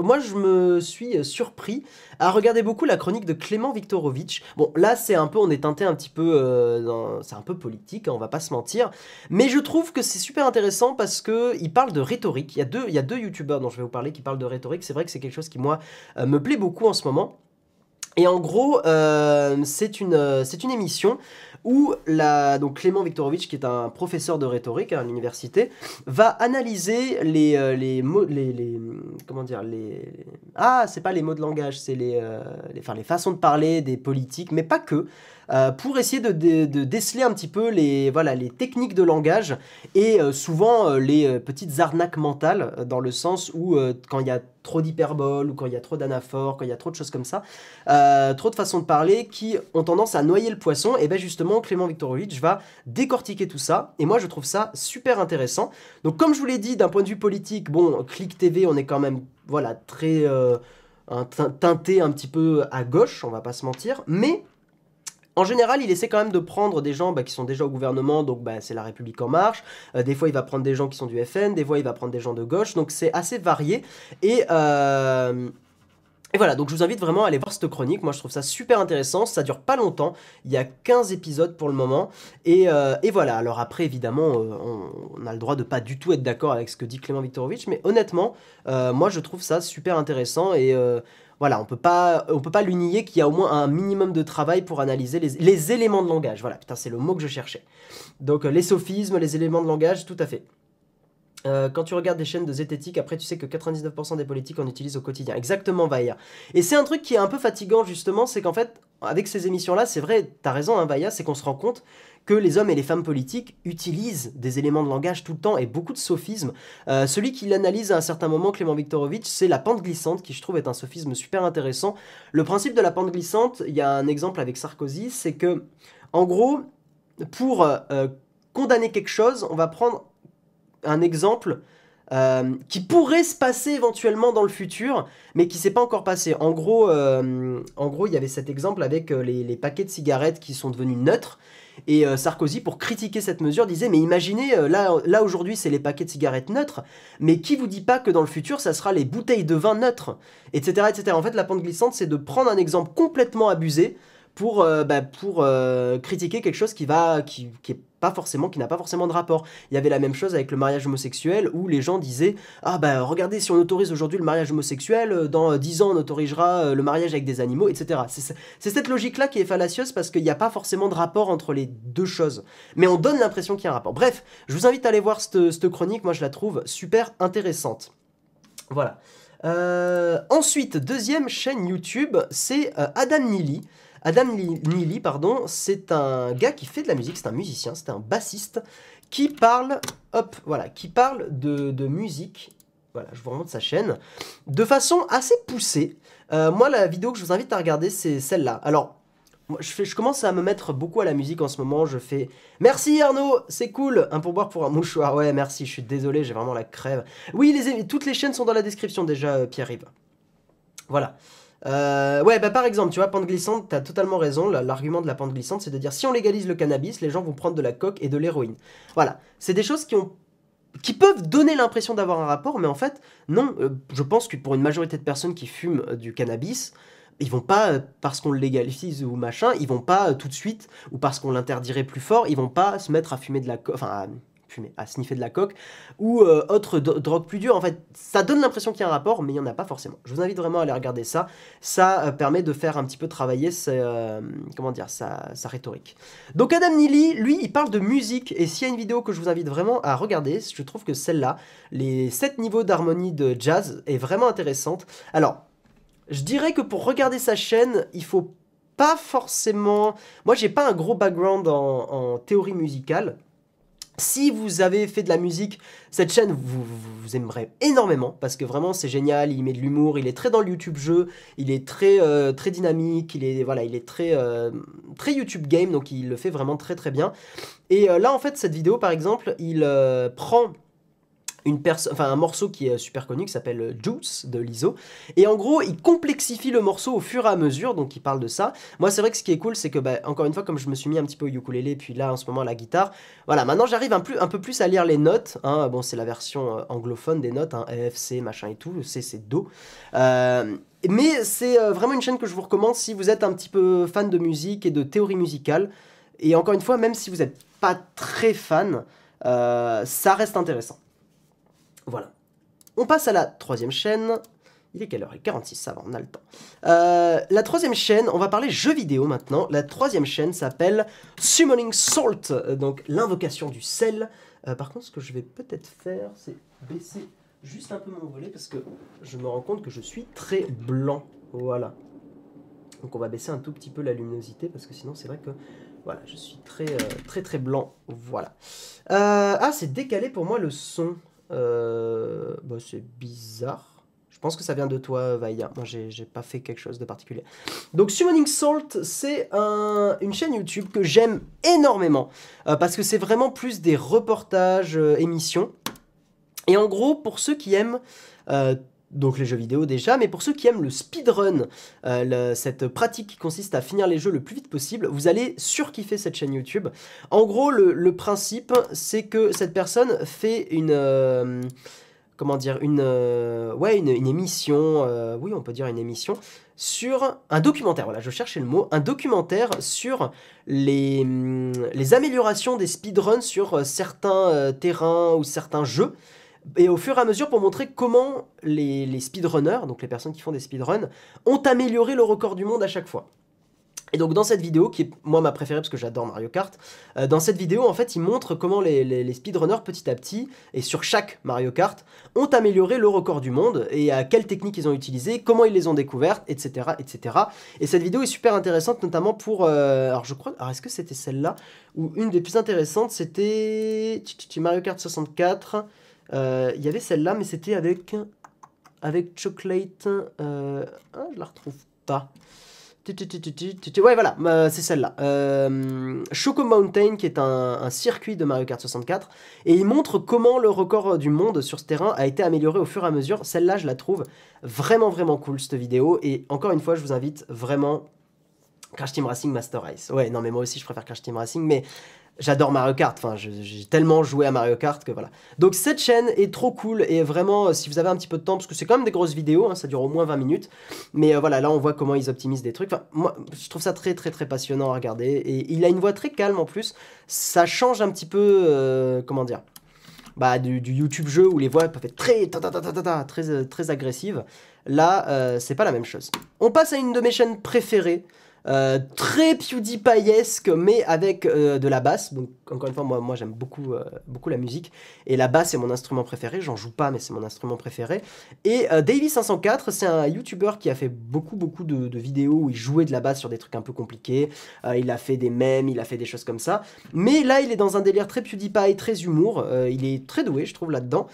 moi je me suis surpris à regarder beaucoup la chronique de Clément Viktorovitch. Bon, là c'est un peu, on est teinté un petit peu, c'est un peu politique, hein, on va pas se mentir. Mais je trouve que c'est super intéressant parce que il parle de rhétorique. Il y a deux youtubeurs dont je vais vous parler qui parlent de rhétorique. C'est vrai que c'est quelque chose qui moi me plaît beaucoup en ce moment. Et en gros, c'est une émission où donc Clément Viktorovitch, qui est un professeur de rhétorique à l'université, va analyser les façons de parler des politiques, mais pas que, pour essayer de déceler un petit peu les techniques de langage et souvent les petites arnaques mentales, dans le sens où quand il y a trop d'hyperbole ou quand il y a trop d'anaphores, quand il y a trop de choses comme ça, trop de façons de parler qui ont tendance à noyer le poisson, et bien justement Clément Viktorovitch va décortiquer tout ça, et moi je trouve ça super intéressant. Donc comme je vous l'ai dit, d'un point de vue politique, bon, Click TV, on est quand même, voilà, très teinté un petit peu à gauche, on va pas se mentir, mais... En général, il essaie quand même de prendre des gens qui sont déjà au gouvernement, donc c'est La République En Marche. Des fois, il va prendre des gens qui sont du FN, des fois, il va prendre des gens de gauche. Donc, c'est assez varié. Et voilà, donc je vous invite vraiment à aller voir cette chronique. Moi, je trouve ça super intéressant. Ça dure pas longtemps. Il y a 15 épisodes pour le moment. Et voilà, alors après, évidemment, on a le droit de pas du tout être d'accord avec ce que dit Clément Viktorovitch. Mais honnêtement, moi, je trouve ça super intéressant et... Voilà, on peut pas lui nier qu'il y a au moins un minimum de travail pour analyser les éléments de langage. Voilà, putain, c'est le mot que je cherchais. Donc, les sophismes, les éléments de langage, tout à fait. Quand tu regardes des chaînes de zététique, après tu sais que 99% des politiques en utilisent au quotidien. Exactement, Vaya. Et c'est un truc qui est un peu fatigant, justement, c'est qu'en fait, avec ces émissions-là, c'est vrai, t'as raison, hein, Vaya, c'est qu'on se rend compte que les hommes et les femmes politiques utilisent des éléments de langage tout le temps et beaucoup de sophismes. Celui qui l'analyse à un certain moment, Clément Viktorovitch, c'est la pente glissante, qui je trouve est un sophisme super intéressant. Le principe de la pente glissante, il y a un exemple avec Sarkozy, c'est que, en gros, pour condamner quelque chose, on va prendre un exemple qui pourrait se passer éventuellement dans le futur, mais qui s'est pas encore passé. En gros, il y avait cet exemple avec les paquets de cigarettes qui sont devenus neutres. Et Sarkozy, pour critiquer cette mesure, disait « Mais imaginez, là aujourd'hui, c'est les paquets de cigarettes neutres, mais qui vous dit pas que dans le futur, ça sera les bouteilles de vin neutres ?» etc., etc. En fait, la pente glissante, c'est de prendre un exemple complètement abusé pour critiquer quelque chose qui n'a pas forcément de rapport. Il y avait la même chose avec le mariage homosexuel, où les gens disaient « Ah bah regardez, si on autorise aujourd'hui le mariage homosexuel, dans 10 ans on autorisera le mariage avec des animaux, etc. » C'est cette logique-là qui est fallacieuse parce qu'il n'y a pas forcément de rapport entre les deux choses. Mais on donne l'impression qu'il y a un rapport. Bref, je vous invite à aller voir cette chronique, moi je la trouve super intéressante. Voilà. Ensuite, deuxième chaîne YouTube, c'est Adam Neely, c'est un gars qui fait de la musique, c'est un musicien, c'est un bassiste qui parle de musique. Voilà, je vous remonte sa chaîne de façon assez poussée. Moi, la vidéo que je vous invite à regarder, c'est celle-là. Alors, je commence à me mettre beaucoup à la musique en ce moment. Je fais merci Arnaud, c'est cool. Un pourboire pour un mouchoir. Ouais, merci. Je suis désolé, j'ai vraiment la crève. Oui, toutes les chaînes sont dans la description déjà, Pierre-Yves. Voilà. Ouais, bah par exemple, tu vois, pente glissante, t'as totalement raison. L'argument de la pente glissante, c'est de dire si on légalise le cannabis, les gens vont prendre de la coke et de l'héroïne. Voilà. C'est des choses qui peuvent donner l'impression d'avoir un rapport, mais en fait, non. Je pense que pour une majorité de personnes qui fument du cannabis, ils vont pas, parce qu'on le légalise ou machin, ils vont pas tout de suite, ou parce qu'on l'interdirait plus fort, ils vont pas se mettre à fumer de la coke, enfin à sniffer de la coke, ou autre drogue plus dure. En fait, ça donne l'impression qu'il y a un rapport, mais il n'y en a pas forcément. Je vous invite vraiment à aller regarder ça. Ça permet de faire un petit peu travailler sa rhétorique. Donc Adam Neely, lui, il parle de musique, et s'il y a une vidéo que je vous invite vraiment à regarder, je trouve que celle-là, les 7 niveaux d'harmonie de jazz, est vraiment intéressante. Alors, je dirais que pour regarder sa chaîne, il faut pas forcément... Moi, j'ai pas un gros background en théorie musicale. Si vous avez fait de la musique, cette chaîne, vous aimerez énormément, parce que vraiment, c'est génial, il met de l'humour, il est très dans le YouTube jeu, il est très, très dynamique, il est très, très YouTube game, donc il le fait vraiment très très bien. Et là, en fait, cette vidéo, par exemple, il prend... un morceau qui est super connu qui s'appelle Juice de Lizzo, et en gros il complexifie le morceau au fur et à mesure, donc il parle de ça. Moi c'est vrai que ce qui est cool, c'est que bah, encore une fois, comme je me suis mis un petit peu au ukulélé, puis là en ce moment à la guitare, voilà, maintenant j'arrive un peu plus à lire les notes, hein. Bon, c'est la version anglophone des notes, hein, F, C, machin et tout, C c'est Do, mais c'est vraiment une chaîne que je vous recommande si vous êtes un petit peu fan de musique et de théorie musicale. Et encore une fois, même si vous n'êtes pas très fan, ça reste intéressant. Voilà. On passe à la troisième chaîne. Il est quelle heure? Il est 46, ça va, on a le temps. La troisième chaîne, on va parler jeux vidéo maintenant. La troisième chaîne s'appelle Summoning Salt, donc l'invocation du sel. Par contre, ce que je vais peut-être faire, c'est baisser juste un peu mon volet, parce que je me rends compte que je suis très blanc. Voilà. Donc on va baisser un tout petit peu la luminosité, parce que sinon c'est vrai que... Voilà, je suis très très très blanc. Voilà. Ah, c'est décalé pour moi le son. Bon, c'est bizarre. Je pense que ça vient de toi, Vaïa. Moi, j'ai pas fait quelque chose de particulier. Donc, Summoning Salt, c'est une chaîne YouTube que j'aime énormément, parce que c'est vraiment plus des reportages, émissions. Et en gros, pour ceux qui aiment donc les jeux vidéo déjà, mais pour ceux qui aiment le speedrun, cette pratique qui consiste à finir les jeux le plus vite possible, vous allez surkiffer cette chaîne YouTube. En gros, le principe, c'est que cette personne fait une émission, oui, on peut dire une émission, sur un documentaire, voilà, je cherchais le mot, un documentaire sur les améliorations des speedruns sur certains terrains ou certains jeux. Et au fur et à mesure, pour montrer comment les speedrunners, donc les personnes qui font des speedruns, ont amélioré le record du monde à chaque fois. Et donc dans cette vidéo, qui est moi ma préférée parce que j'adore Mario Kart, dans cette vidéo en fait il montre comment les speedrunners petit à petit, et sur chaque Mario Kart, ont amélioré le record du monde, et à quelles techniques ils ont utilisé, comment ils les ont découvertes, etc. etc. Et cette vidéo est super intéressante, notamment pour... alors je crois... Alors est-ce que c'était celle-là? Ou une des plus intéressantes, c'était... Mario Kart 64... Il y avait celle-là, mais c'était avec Chocolate. Ah, je la retrouve pas. Ouais, voilà, c'est celle-là. Choco Mountain, qui est un circuit de Mario Kart 64. Et il montre comment le record du monde sur ce terrain a été amélioré au fur et à mesure. Celle-là, je la trouve vraiment, vraiment cool, cette vidéo. Et encore une fois, je vous invite vraiment... Crash Team Racing Master Race. Ouais, non, mais moi aussi, je préfère Crash Team Racing, mais... J'adore Mario Kart, enfin j'ai tellement joué à Mario Kart que voilà. Donc cette chaîne est trop cool, et vraiment si vous avez un petit peu de temps, parce que c'est quand même des grosses vidéos, hein, ça dure au moins 20 minutes. Mais voilà, là on voit comment ils optimisent des trucs. Enfin, moi je trouve ça très très très passionnant à regarder, et il a une voix très calme en plus. Ça change un petit peu, comment dire, bah, du YouTube jeu où les voix peuvent être très agressives. Là c'est pas la même chose. On passe à une de mes chaînes préférées. Très PewDiePie-esque, mais avec de la basse. Donc encore une fois, moi j'aime beaucoup, beaucoup la musique, et la basse c'est mon instrument préféré. J'en joue pas, mais c'est mon instrument préféré. Et Davy504, c'est un YouTuber qui a fait beaucoup de vidéos où il jouait de la basse sur des trucs un peu compliqués. Il a fait des mèmes, il a fait des choses comme ça, mais là il est dans un délire très PewDiePie, très humour. Il est très doué, je trouve, là-dedans.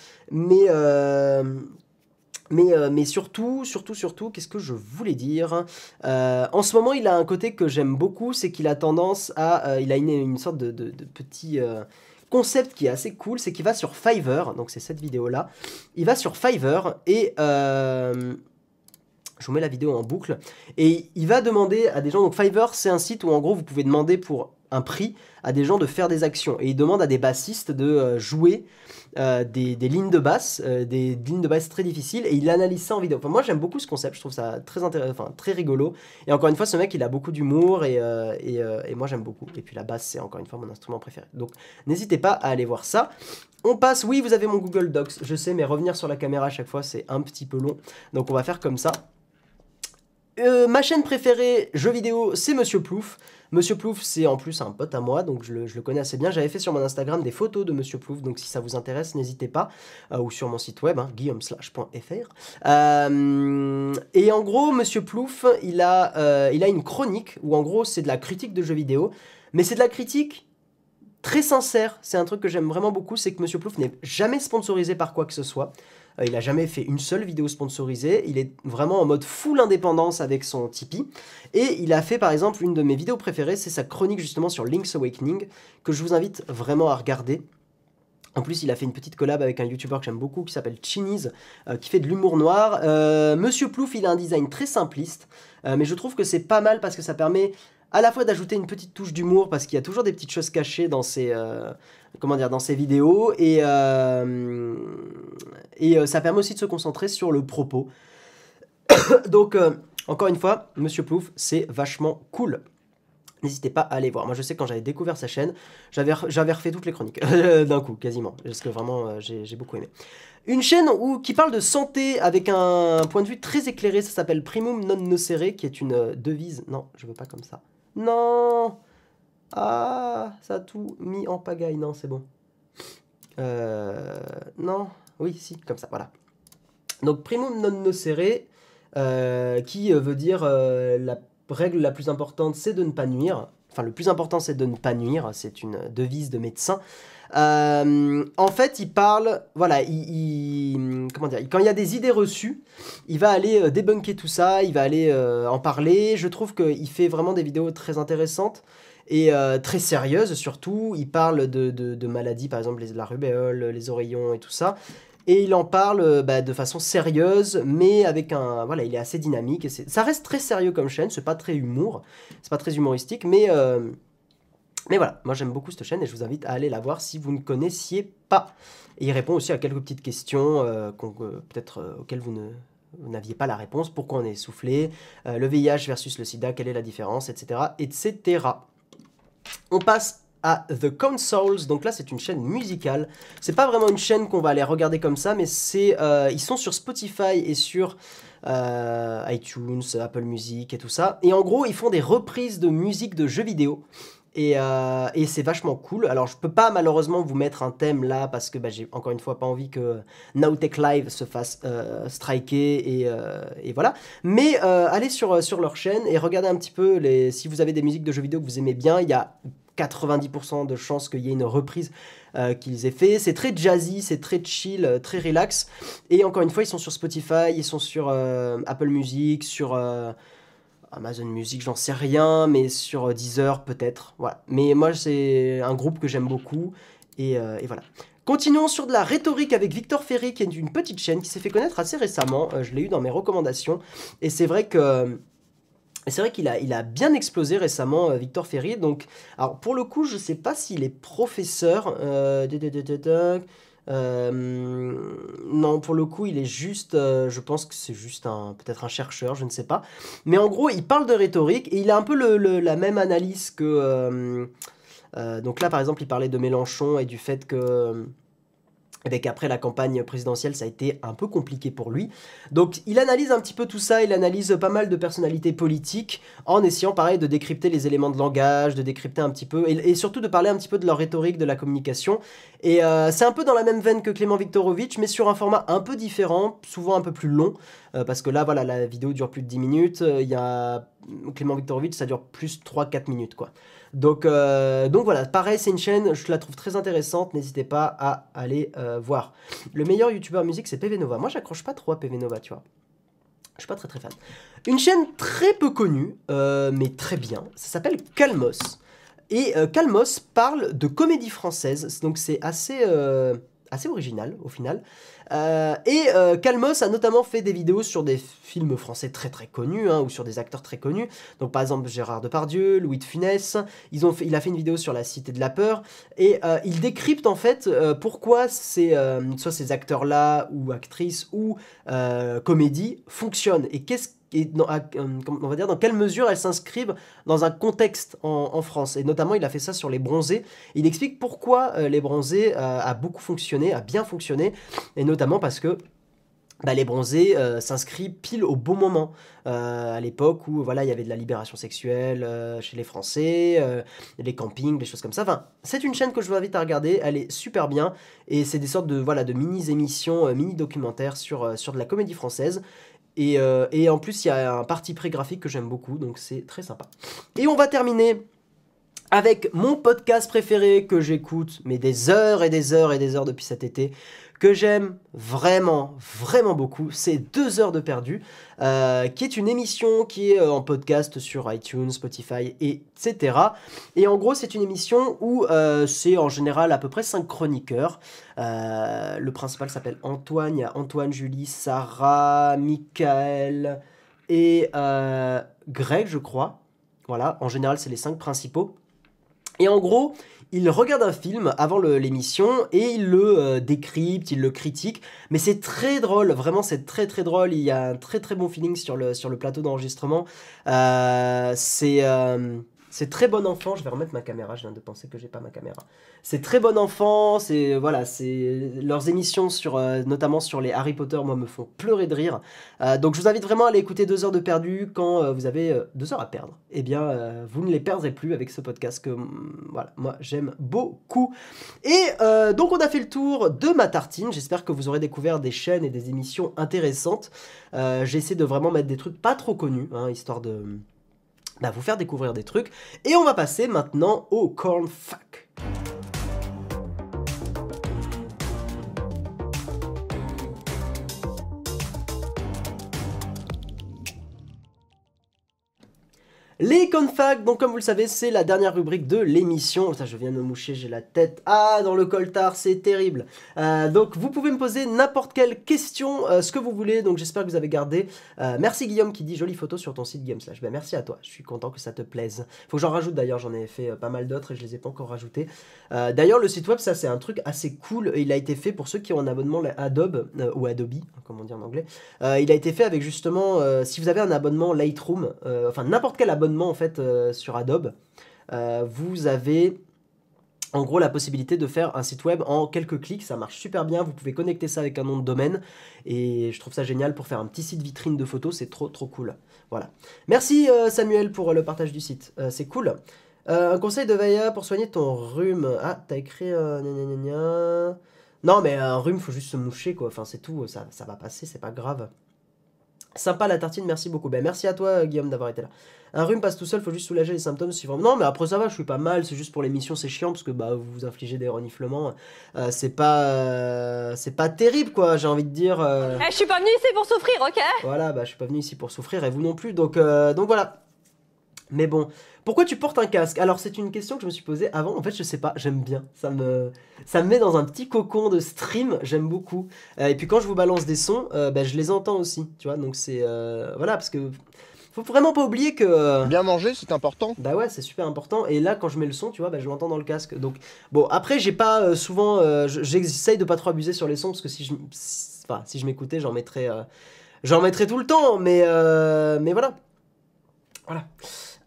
Mais surtout, qu'est-ce que je voulais dire, en ce moment, il a un côté que j'aime beaucoup, c'est qu'il a tendance à... il a une sorte de petit concept qui est assez cool, c'est qu'il va sur Fiverr, donc c'est cette vidéo-là. Il va sur Fiverr et... je vous mets la vidéo en boucle. Et il va demander à des gens... Donc Fiverr, c'est un site où en gros, vous pouvez demander pour un prix à des gens de faire des actions. Et il demande à des bassistes de jouer... des lignes de basse, très difficiles, et il analyse ça en vidéo. Enfin, moi j'aime beaucoup ce concept, je trouve ça très intéressant, enfin très rigolo, et encore une fois ce mec il a beaucoup d'humour, et moi j'aime beaucoup, et puis la basse c'est encore une fois mon instrument préféré, donc n'hésitez pas à aller voir ça. On passe, oui vous avez mon Google Docs, je sais, mais revenir sur la caméra à chaque fois c'est un petit peu long, donc on va faire comme ça. Ma chaîne préférée jeux vidéo, c'est Monsieur Plouf. Monsieur Plouf, c'est en plus un pote à moi, donc je le connais assez bien. J'avais fait sur mon Instagram des photos de Monsieur Plouf, donc si ça vous intéresse, n'hésitez pas. Ou sur mon site web, hein, guillaume.fr. Et en gros, Monsieur Plouf, il a une chronique où en gros, c'est de la critique de jeux vidéo, mais c'est de la critique très sincère. C'est un truc que j'aime vraiment beaucoup, c'est que Monsieur Plouf n'est jamais sponsorisé par quoi que ce soit. Il n'a jamais fait une seule vidéo sponsorisée, il est vraiment en mode full indépendance avec son Tipeee, et il a fait par exemple une de mes vidéos préférées, c'est sa chronique justement sur Link's Awakening, que je vous invite vraiment à regarder. En plus, il a fait une petite collab avec un YouTuber que j'aime beaucoup, qui s'appelle Chinese, qui fait de l'humour noir. Monsieur Plouf, il a un design très simpliste, mais je trouve que c'est pas mal parce que ça permet... à la fois d'ajouter une petite touche d'humour, parce qu'il y a toujours des petites choses cachées dans ces comment dire, dans ces vidéos, et ça permet aussi de se concentrer sur le propos. Donc encore une fois, Monsieur Plouf, c'est vachement cool. N'hésitez pas à aller voir. Moi, je sais que quand j'avais découvert sa chaîne, j'avais refait toutes les chroniques d'un coup, quasiment. Parce que vraiment, j'ai beaucoup aimé. Une chaîne qui parle de santé avec un point de vue très éclairé. Ça s'appelle Primum Non Nocere, qui est une devise. Non, je veux pas comme ça. Non. Ah, ça a tout mis en pagaille. Non, c'est bon. Non. Oui, si, comme ça, voilà. Donc, Primum Non Nocere, qui veut dire la... règle la plus importante, c'est de ne pas nuire. Enfin, le plus important, c'est de ne pas nuire. C'est une devise de médecin. En fait, il parle... Voilà, comment dire, quand il y a des idées reçues, il va aller débunker tout ça, il va aller en parler. Je trouve qu'il fait vraiment des vidéos très intéressantes et très sérieuses, surtout. Il parle de maladies, par exemple, la rubéole, les oreillons et tout ça. Et il en parle bah, de façon sérieuse, mais avec un... Voilà, il est assez dynamique. Et ça reste très sérieux comme chaîne, c'est pas très humour, c'est pas très humoristique, mais voilà. Moi, j'aime beaucoup cette chaîne et je vous invite à aller la voir si vous ne connaissiez pas. Et il répond aussi à quelques petites questions peut-être auxquelles vous n'aviez pas la réponse. Pourquoi on est essoufflé, le VIH versus le sida, quelle est la différence, etc., etc. On passe... à The Consoles, donc là c'est une chaîne musicale, c'est pas vraiment une chaîne qu'on va aller regarder comme ça, mais c'est, ils sont sur Spotify et sur iTunes, Apple Music et tout ça, et en gros ils font des reprises de musique de jeux vidéo, et c'est vachement cool. Alors je peux pas malheureusement vous mettre un thème là, parce que bah, j'ai encore une fois pas envie que Nowtech Live se fasse striker, et voilà, mais allez sur leur chaîne et regardez un petit peu, si vous avez des musiques de jeux vidéo que vous aimez bien, il y a 90% de chances qu'il y ait une reprise qu'ils aient fait. C'est très jazzy, c'est très chill, très relax. Et encore une fois, ils sont sur Spotify, ils sont sur Apple Music, sur Amazon Music, j'en sais rien, mais sur Deezer peut-être. Voilà. Mais moi, c'est un groupe que j'aime beaucoup. Et voilà. Continuons sur de la rhétorique avec Victor Ferry, qui est une petite chaîne qui s'est fait connaître assez récemment. Je l'ai eu dans mes recommandations. Et c'est vrai que... C'est vrai qu'il a bien explosé récemment, Victor Ferry. Donc, alors pour le coup, je ne sais pas s'il est professeur. Non, pour le coup, il est juste... je pense que c'est juste peut-être un chercheur, je ne sais pas. Mais en gros, il parle de rhétorique et il a un peu la même analyse que... donc là, par exemple, il parlait de Mélenchon et du fait que... et qu'après la campagne présidentielle, ça a été un peu compliqué pour lui. Donc il analyse un petit peu tout ça, il analyse pas mal de personnalités politiques, en essayant pareil de décrypter les éléments de langage, de décrypter un petit peu, et surtout de parler un petit peu de leur rhétorique, de la communication. Et c'est un peu dans la même veine que Clément Viktorovitch, mais sur un format un peu différent, souvent un peu plus long, parce que là, voilà, la vidéo dure plus de 10 minutes, Clément Viktorovitch, ça dure plus 3-4 minutes, quoi. Donc voilà, pareil, c'est une chaîne, je la trouve très intéressante, n'hésitez pas à aller voir. Le meilleur youtubeur musique, c'est PV Nova. Moi, j'accroche pas trop à PV Nova, tu vois. Je suis pas très fan. Une chaîne très peu connue, mais très bien, ça s'appelle Calmos. Et Calmos parle de comédie française, donc c'est assez... assez original au final, Calmos a notamment fait des vidéos sur des films français très très connus, hein, ou sur des acteurs très connus, donc par exemple Gérard Depardieu, Louis de Funès. Il a fait une vidéo sur La Cité de la Peur, et il décrypte en fait pourquoi soit ces acteurs là, ou actrices, ou comédies fonctionnent, et qu'est-ce on va dire dans quelle mesure elles s'inscrivent dans un contexte en France. Et notamment, il a fait ça sur Les Bronzés. Il explique pourquoi Les Bronzés a beaucoup fonctionné, a bien fonctionné, et notamment parce que Les Bronzés s'inscrivent pile au bon moment, à l'époque où voilà, il y avait de la libération sexuelle chez les Français, les campings, des choses comme ça. Enfin, c'est une chaîne que je vous invite à regarder, elle est super bien, et c'est des sortes de, voilà, de mini-émissions, mini-documentaires sur de la comédie française. Et en plus, il y a un parti pré graphique que j'aime beaucoup, donc c'est très sympa. Et on va terminer avec mon podcast préféré que j'écoute, mais des heures et des heures et des heures depuis cet été, que j'aime vraiment, vraiment beaucoup. C'est 2 heures de perdu, qui est une émission qui est en podcast sur iTunes, Spotify, etc. Et en gros, c'est une émission où c'est en général à peu près 5 chroniqueurs. Le principal s'appelle Antoine, il y a Antoine, Julie, Sarah, Michael et Greg, je crois. Voilà, en général, c'est les 5 principaux. Et en gros, il regarde un film avant l'émission et il le décrypte, il le critique. Mais c'est très drôle, vraiment c'est très très drôle. Il y a un très très bon feeling sur le plateau d'enregistrement. C'est très bon enfant. Je vais remettre ma caméra, je viens de penser que j'ai pas ma caméra. C'est très bon enfant, leurs émissions, notamment sur les Harry Potter, moi me font pleurer de rire. Donc je vous invite vraiment à aller écouter 2 heures de perdu quand vous avez 2 heures à perdre. Eh bien, vous ne les perdrez plus avec ce podcast que voilà, moi j'aime beaucoup. Et donc on a fait le tour de ma tartine. J'espère que vous aurez découvert des chaînes et des émissions intéressantes. J'essaie de vraiment mettre des trucs pas trop connus, hein, histoire de vous faire découvrir des trucs. Et on va passer maintenant au Corn Fuck. Les confacts, donc comme vous le savez, c'est la dernière rubrique de l'émission. Je viens de me moucher, j'ai la tête dans le coltard, c'est terrible. Donc vous pouvez me poser n'importe quelle question, ce que vous voulez, donc j'espère que vous avez gardé. Merci Guillaume qui dit jolie photo sur ton site Gameslash. Ben, merci à toi, je suis content que ça te plaise. Faut que j'en rajoute d'ailleurs, j'en ai fait pas mal d'autres et je les ai pas encore rajoutés. D'ailleurs le site web, ça c'est un truc assez cool, il a été fait pour ceux qui ont un abonnement Adobe, ou Adobe, comme on dit en anglais. Il a été fait avec justement, si vous avez un abonnement Lightroom, enfin n'importe quel abonnement en fait sur Adobe, vous avez en gros la possibilité de faire un site web en quelques clics, ça marche super bien, vous pouvez connecter ça avec un nom de domaine et je trouve ça génial pour faire un petit site vitrine de photos, c'est trop trop cool. Voilà, merci Samuel pour le partage du site, c'est cool. Un conseil de Vaya pour soigner ton rhume, t'as écrit non mais un rhume faut juste se moucher quoi, enfin c'est tout, ça va passer, c'est pas grave. Sympa la tartine, merci beaucoup. Ben, merci à toi Guillaume d'avoir été là. Un rhume passe tout seul, faut juste soulager les symptômes suivants. Non mais après ça va, je suis pas mal, c'est juste pour l'émission c'est chiant parce que bah, vous vous infligez des reniflements. C'est pas terrible quoi, j'ai envie de dire. Eh, je suis pas venu ici pour souffrir, ok? Voilà, bah je suis pas venu ici pour souffrir et vous non plus, donc voilà. Mais bon, pourquoi tu portes un casque? Alors c'est une question que je me suis posée avant, en fait je sais pas, j'aime bien, ça me met dans un petit cocon de stream, j'aime beaucoup. Et puis quand je vous balance des sons, bah, je les entends aussi, tu vois, donc c'est... voilà, parce que faut vraiment pas oublier que... Bien manger c'est important. Bah ouais, c'est super important, et là quand je mets le son, tu vois, bah, je l'entends dans le casque. Donc bon, après j'ai pas souvent... j'essaye de pas trop abuser sur les sons, parce que si je m'écoutais, j'en mettrais tout le temps, mais voilà.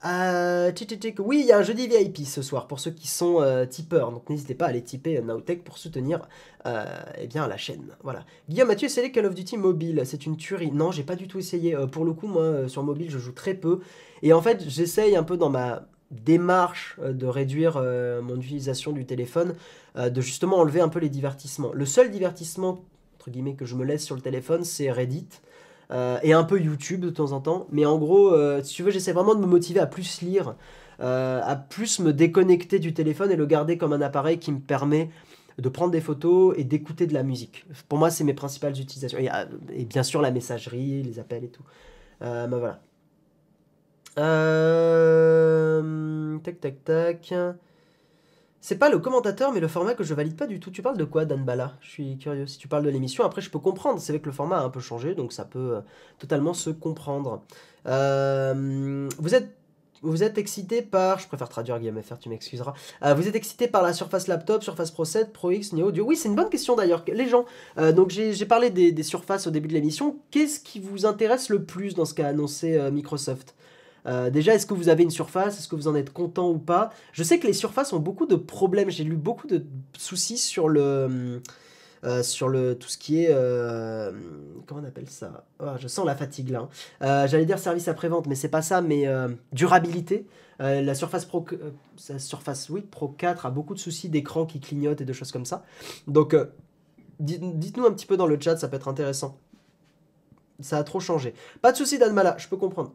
Oui, il y a un jeudi VIP ce soir pour ceux qui sont tipeurs, donc n'hésitez pas à aller tiper Nowtech pour soutenir eh bien, la chaîne. Voilà. Guillaume, as-tu essayé Call of Duty mobile? C'est une tuerie. Non, j'ai pas du tout essayé. Pour le coup, moi, sur mobile, je joue très peu. Et en fait, j'essaye un peu dans ma démarche de réduire mon utilisation du téléphone, de justement enlever un peu les divertissements. Le seul divertissement, entre guillemets, que je me laisse sur le téléphone, c'est Reddit. Et un peu YouTube de temps en temps, mais en gros, si tu veux, j'essaie vraiment de me motiver à plus lire, à plus me déconnecter du téléphone et le garder comme un appareil qui me permet de prendre des photos et d'écouter de la musique. Pour moi, c'est mes principales utilisations. Et bien sûr, la messagerie, les appels et tout. Ben voilà. Tac, tac, tac. C'est pas le commentateur, mais le format que je valide pas du tout. Tu parles de quoi, Dan Bala? Je suis curieux. Si tu parles de l'émission, après je peux comprendre. C'est vrai que le format a un peu changé, donc ça peut totalement se comprendre. Vous êtes excité par... Je préfère traduire GameFR, tu m'excuseras. Vous êtes excité par la Surface Laptop, Surface Pro 7, Pro X, Neo, Duo. Oui, c'est une bonne question d'ailleurs. Les gens, donc j'ai parlé des Surface au début de l'émission. Qu'est-ce qui vous intéresse le plus dans ce qu'a annoncé Microsoft ? Déjà, est-ce que vous avez une Surface? Est-ce que vous en êtes content ou pas? Je sais que les Surfaces ont beaucoup de problèmes. J'ai lu beaucoup de soucis sur le... tout ce qui est... comment on appelle ça? Oh, je sens la fatigue là. J'allais dire service après-vente, mais c'est pas ça, mais durabilité. La Surface Pro... Pro 4 a beaucoup de soucis d'écran qui clignote et de choses comme ça. Donc, dites-nous un petit peu dans le chat, ça peut être intéressant. Ça a trop changé. Pas de soucis, Dan Mala, je peux comprendre.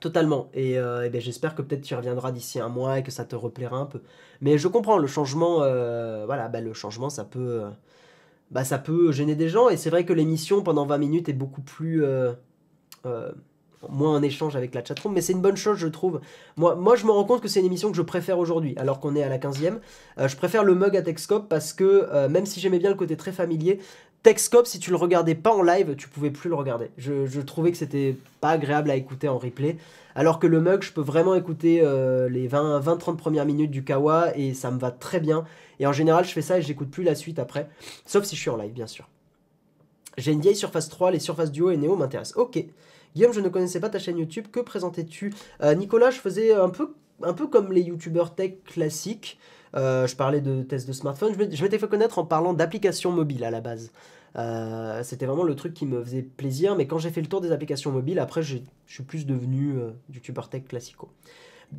Totalement, et ben j'espère que peut-être tu reviendras d'ici un mois et que ça te replaira un peu. Mais je comprends, le changement, voilà, ben le changement, ça peut gêner des gens. Et c'est vrai que l'émission pendant 20 minutes est beaucoup plus... moins en échange avec la chatroom, mais c'est une bonne chose, je trouve. Moi je me rends compte que c'est une émission que je préfère aujourd'hui, alors qu'on est à la 15e. Je préfère le mug à Techscope parce que, même si j'aimais bien le côté très familier, Techscope, si tu le regardais pas en live, tu pouvais plus le regarder. Je trouvais que c'était pas agréable à écouter en replay, alors que le mug, je peux vraiment écouter les 20-30 premières minutes du Kawa, et ça me va très bien. Et en général, je fais ça et j'écoute plus la suite après, sauf si je suis en live, bien sûr. J'ai une vieille Surface 3, les Surface Duo et Neo m'intéressent. Ok. Guillaume, je ne connaissais pas ta chaîne YouTube, que présentais-tu? Nicolas, je faisais un peu comme les youtubeurs tech classiques. Je parlais de tests de smartphone. Je m'étais fait connaître en parlant d'applications mobiles à la base. C'était vraiment le truc qui me faisait plaisir, mais quand j'ai fait le tour des applications mobiles, après je suis plus devenu youtubeur tech classico.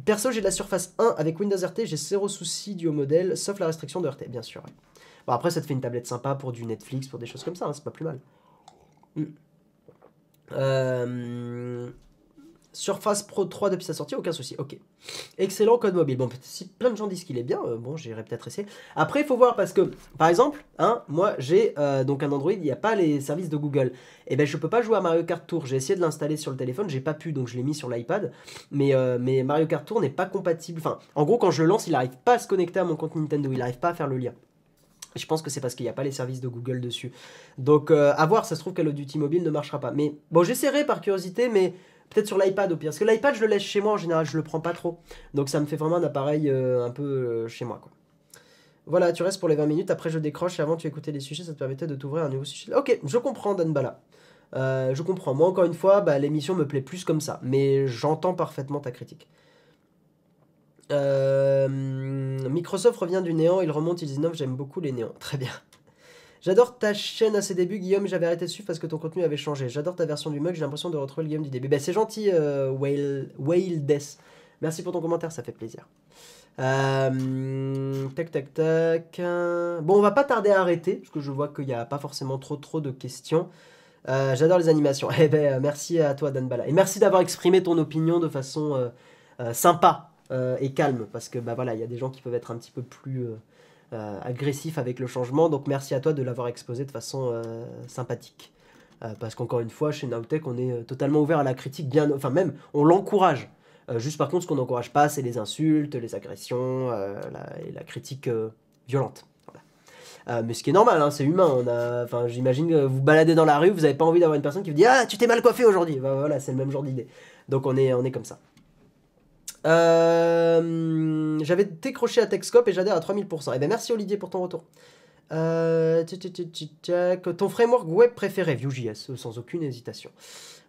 Perso, j'ai de la Surface 1 avec Windows RT, j'ai zéro souci dû au modèle, sauf la restriction de RT, bien sûr. Ouais. Bon, après, ça te fait une tablette sympa pour du Netflix, pour des choses comme ça, hein, c'est pas plus mal. Surface Pro 3 depuis sa sortie, aucun souci. Ok, excellent code mobile. Bon, si plein de gens disent qu'il est bien, bon, j'irai peut-être essayer. Après, il faut voir parce que, par exemple, hein, moi j'ai donc un Android, il n'y a pas les services de Google. Et ben, je peux pas jouer à Mario Kart Tour. J'ai essayé de l'installer sur le téléphone, j'ai pas pu, donc je l'ai mis sur l'iPad. Mais Mario Kart Tour n'est pas compatible. Enfin, en gros, quand je le lance, il n'arrive pas à se connecter à mon compte Nintendo, il n'arrive pas à faire le lien. Je pense que c'est parce qu'il n'y a pas les services de Google dessus. Donc, à voir, ça se trouve Call of Duty Mobile ne marchera pas. Mais bon, j'essaierai par curiosité, mais peut-être sur l'iPad au pire. Parce que l'iPad, je le laisse chez moi en général, je le prends pas trop. Donc, ça me fait vraiment un appareil un peu chez moi, quoi. Voilà, tu restes pour les 20 minutes, après je décroche et avant tu écoutais les sujets, ça te permettait de t'ouvrir un nouveau sujet. Ok, je comprends, Dan Bala. Je comprends. Moi, encore une fois, bah, l'émission me plaît plus comme ça. Mais j'entends parfaitement ta critique. Microsoft revient du néant, il remonte, ils innovent, j'aime beaucoup les néants. Très bien. J'adore ta chaîne à ses débuts, Guillaume, j'avais arrêté de suivre parce que ton contenu avait changé. J'adore ta version du mug, j'ai l'impression de retrouver le Guillaume du début. Bah, c'est gentil, Whale Death. Merci pour ton commentaire, ça fait plaisir. Tac, tac, tac. Bon, on va pas tarder à arrêter, parce que je vois qu'il n'y a pas forcément trop de questions. J'adore les animations. Eh ben, merci à toi, Dan Bala. Et merci d'avoir exprimé ton opinion de façon sympa. Et calme, parce que bah voilà, il y a des gens qui peuvent être un petit peu plus agressifs avec le changement, donc merci à toi de l'avoir exposé de façon sympathique, parce qu'encore une fois, chez Nowtech, on est totalement ouvert à la critique, bien, enfin même, on l'encourage, juste par contre, ce qu'on n'encourage pas, c'est les insultes, les agressions, et la critique violente, voilà. Mais ce qui est normal, hein, c'est humain, enfin, j'imagine que vous baladez dans la rue, vous n'avez pas envie d'avoir une personne qui vous dit « Ah, tu t'es mal coiffé aujourd'hui !» Bah, voilà, c'est le même genre d'idée, donc on est comme ça. J'avais décroché à Techscope et j'adhère à 3000%. Et ben merci Olivier pour ton retour. Ton framework web préféré, Vue.js, sans aucune hésitation.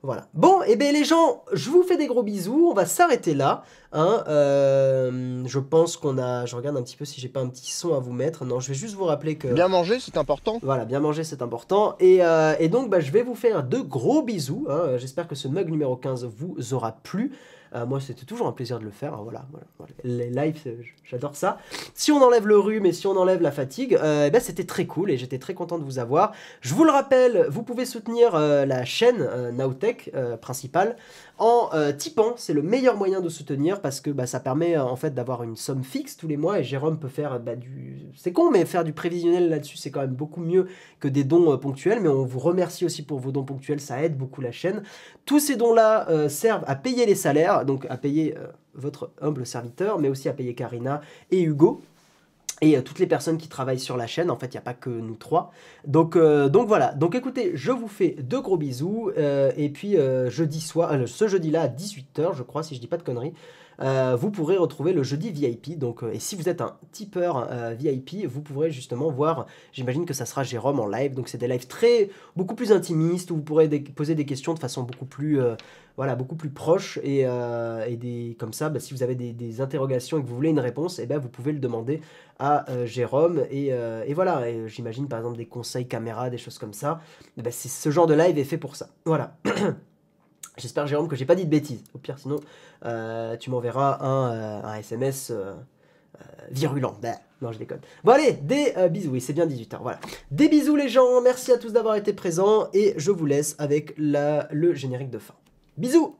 Voilà. Bon, et bien les gens, je vous fais des gros bisous. On va s'arrêter là. Hein, je pense qu'on a... Je regarde un petit peu si j'ai pas un petit son à vous mettre. Non, je vais juste vous rappeler que... Bien manger, c'est important. Voilà, bien manger, c'est important. Et donc, bah, je vais vous faire de gros bisous. Hein. J'espère que ce mug numéro 15 vous aura plu. Moi, c'était toujours un plaisir de le faire. Hein, voilà. Les lives, j'adore ça. Si on enlève le rhume et si on enlève la fatigue, ben, c'était très cool et j'étais très content de vous avoir. Je vous le rappelle, vous pouvez soutenir la chaîne Nowtech principale en tipant. C'est le meilleur moyen de soutenir parce que bah, ça permet en fait d'avoir une somme fixe tous les mois et Jérôme peut faire bah, du... C'est con, mais faire du prévisionnel là-dessus, c'est quand même beaucoup mieux que des dons ponctuels. Mais on vous remercie aussi pour vos dons ponctuels, ça aide beaucoup la chaîne. Tous ces dons-là servent à payer les salaires, donc à payer votre humble serviteur, mais aussi à payer Karina et Hugo et toutes les personnes qui travaillent sur la chaîne. En fait, il n'y a pas que nous trois. Donc voilà. Donc écoutez, je vous fais de gros bisous. Et puis jeudi soir, ce jeudi-là à 18 h, je crois, si je dis pas de conneries, vous pourrez retrouver le jeudi VIP. Donc, et si vous êtes un tipeur VIP, vous pourrez justement voir, j'imagine que ça sera Jérôme en live. Donc c'est des lives beaucoup plus intimistes où vous pourrez poser des questions de façon beaucoup plus... voilà, beaucoup plus proche et comme ça, bah, si vous avez des interrogations et que vous voulez une réponse, et ben, vous pouvez le demander à Jérôme. Et voilà, j'imagine par exemple des conseils caméra, des choses comme ça. Bah, ce genre de live est fait pour ça. Voilà. J'espère, Jérôme, que j'ai pas dit de bêtises. Au pire, sinon, tu m'enverras un SMS virulent. Bah. Non, je déconne. Bon, allez, des bisous. Oui, c'est bien 18 h. Voilà. Des bisous, les gens. Merci à tous d'avoir été présents. Et je vous laisse avec le générique de fin. Bisous.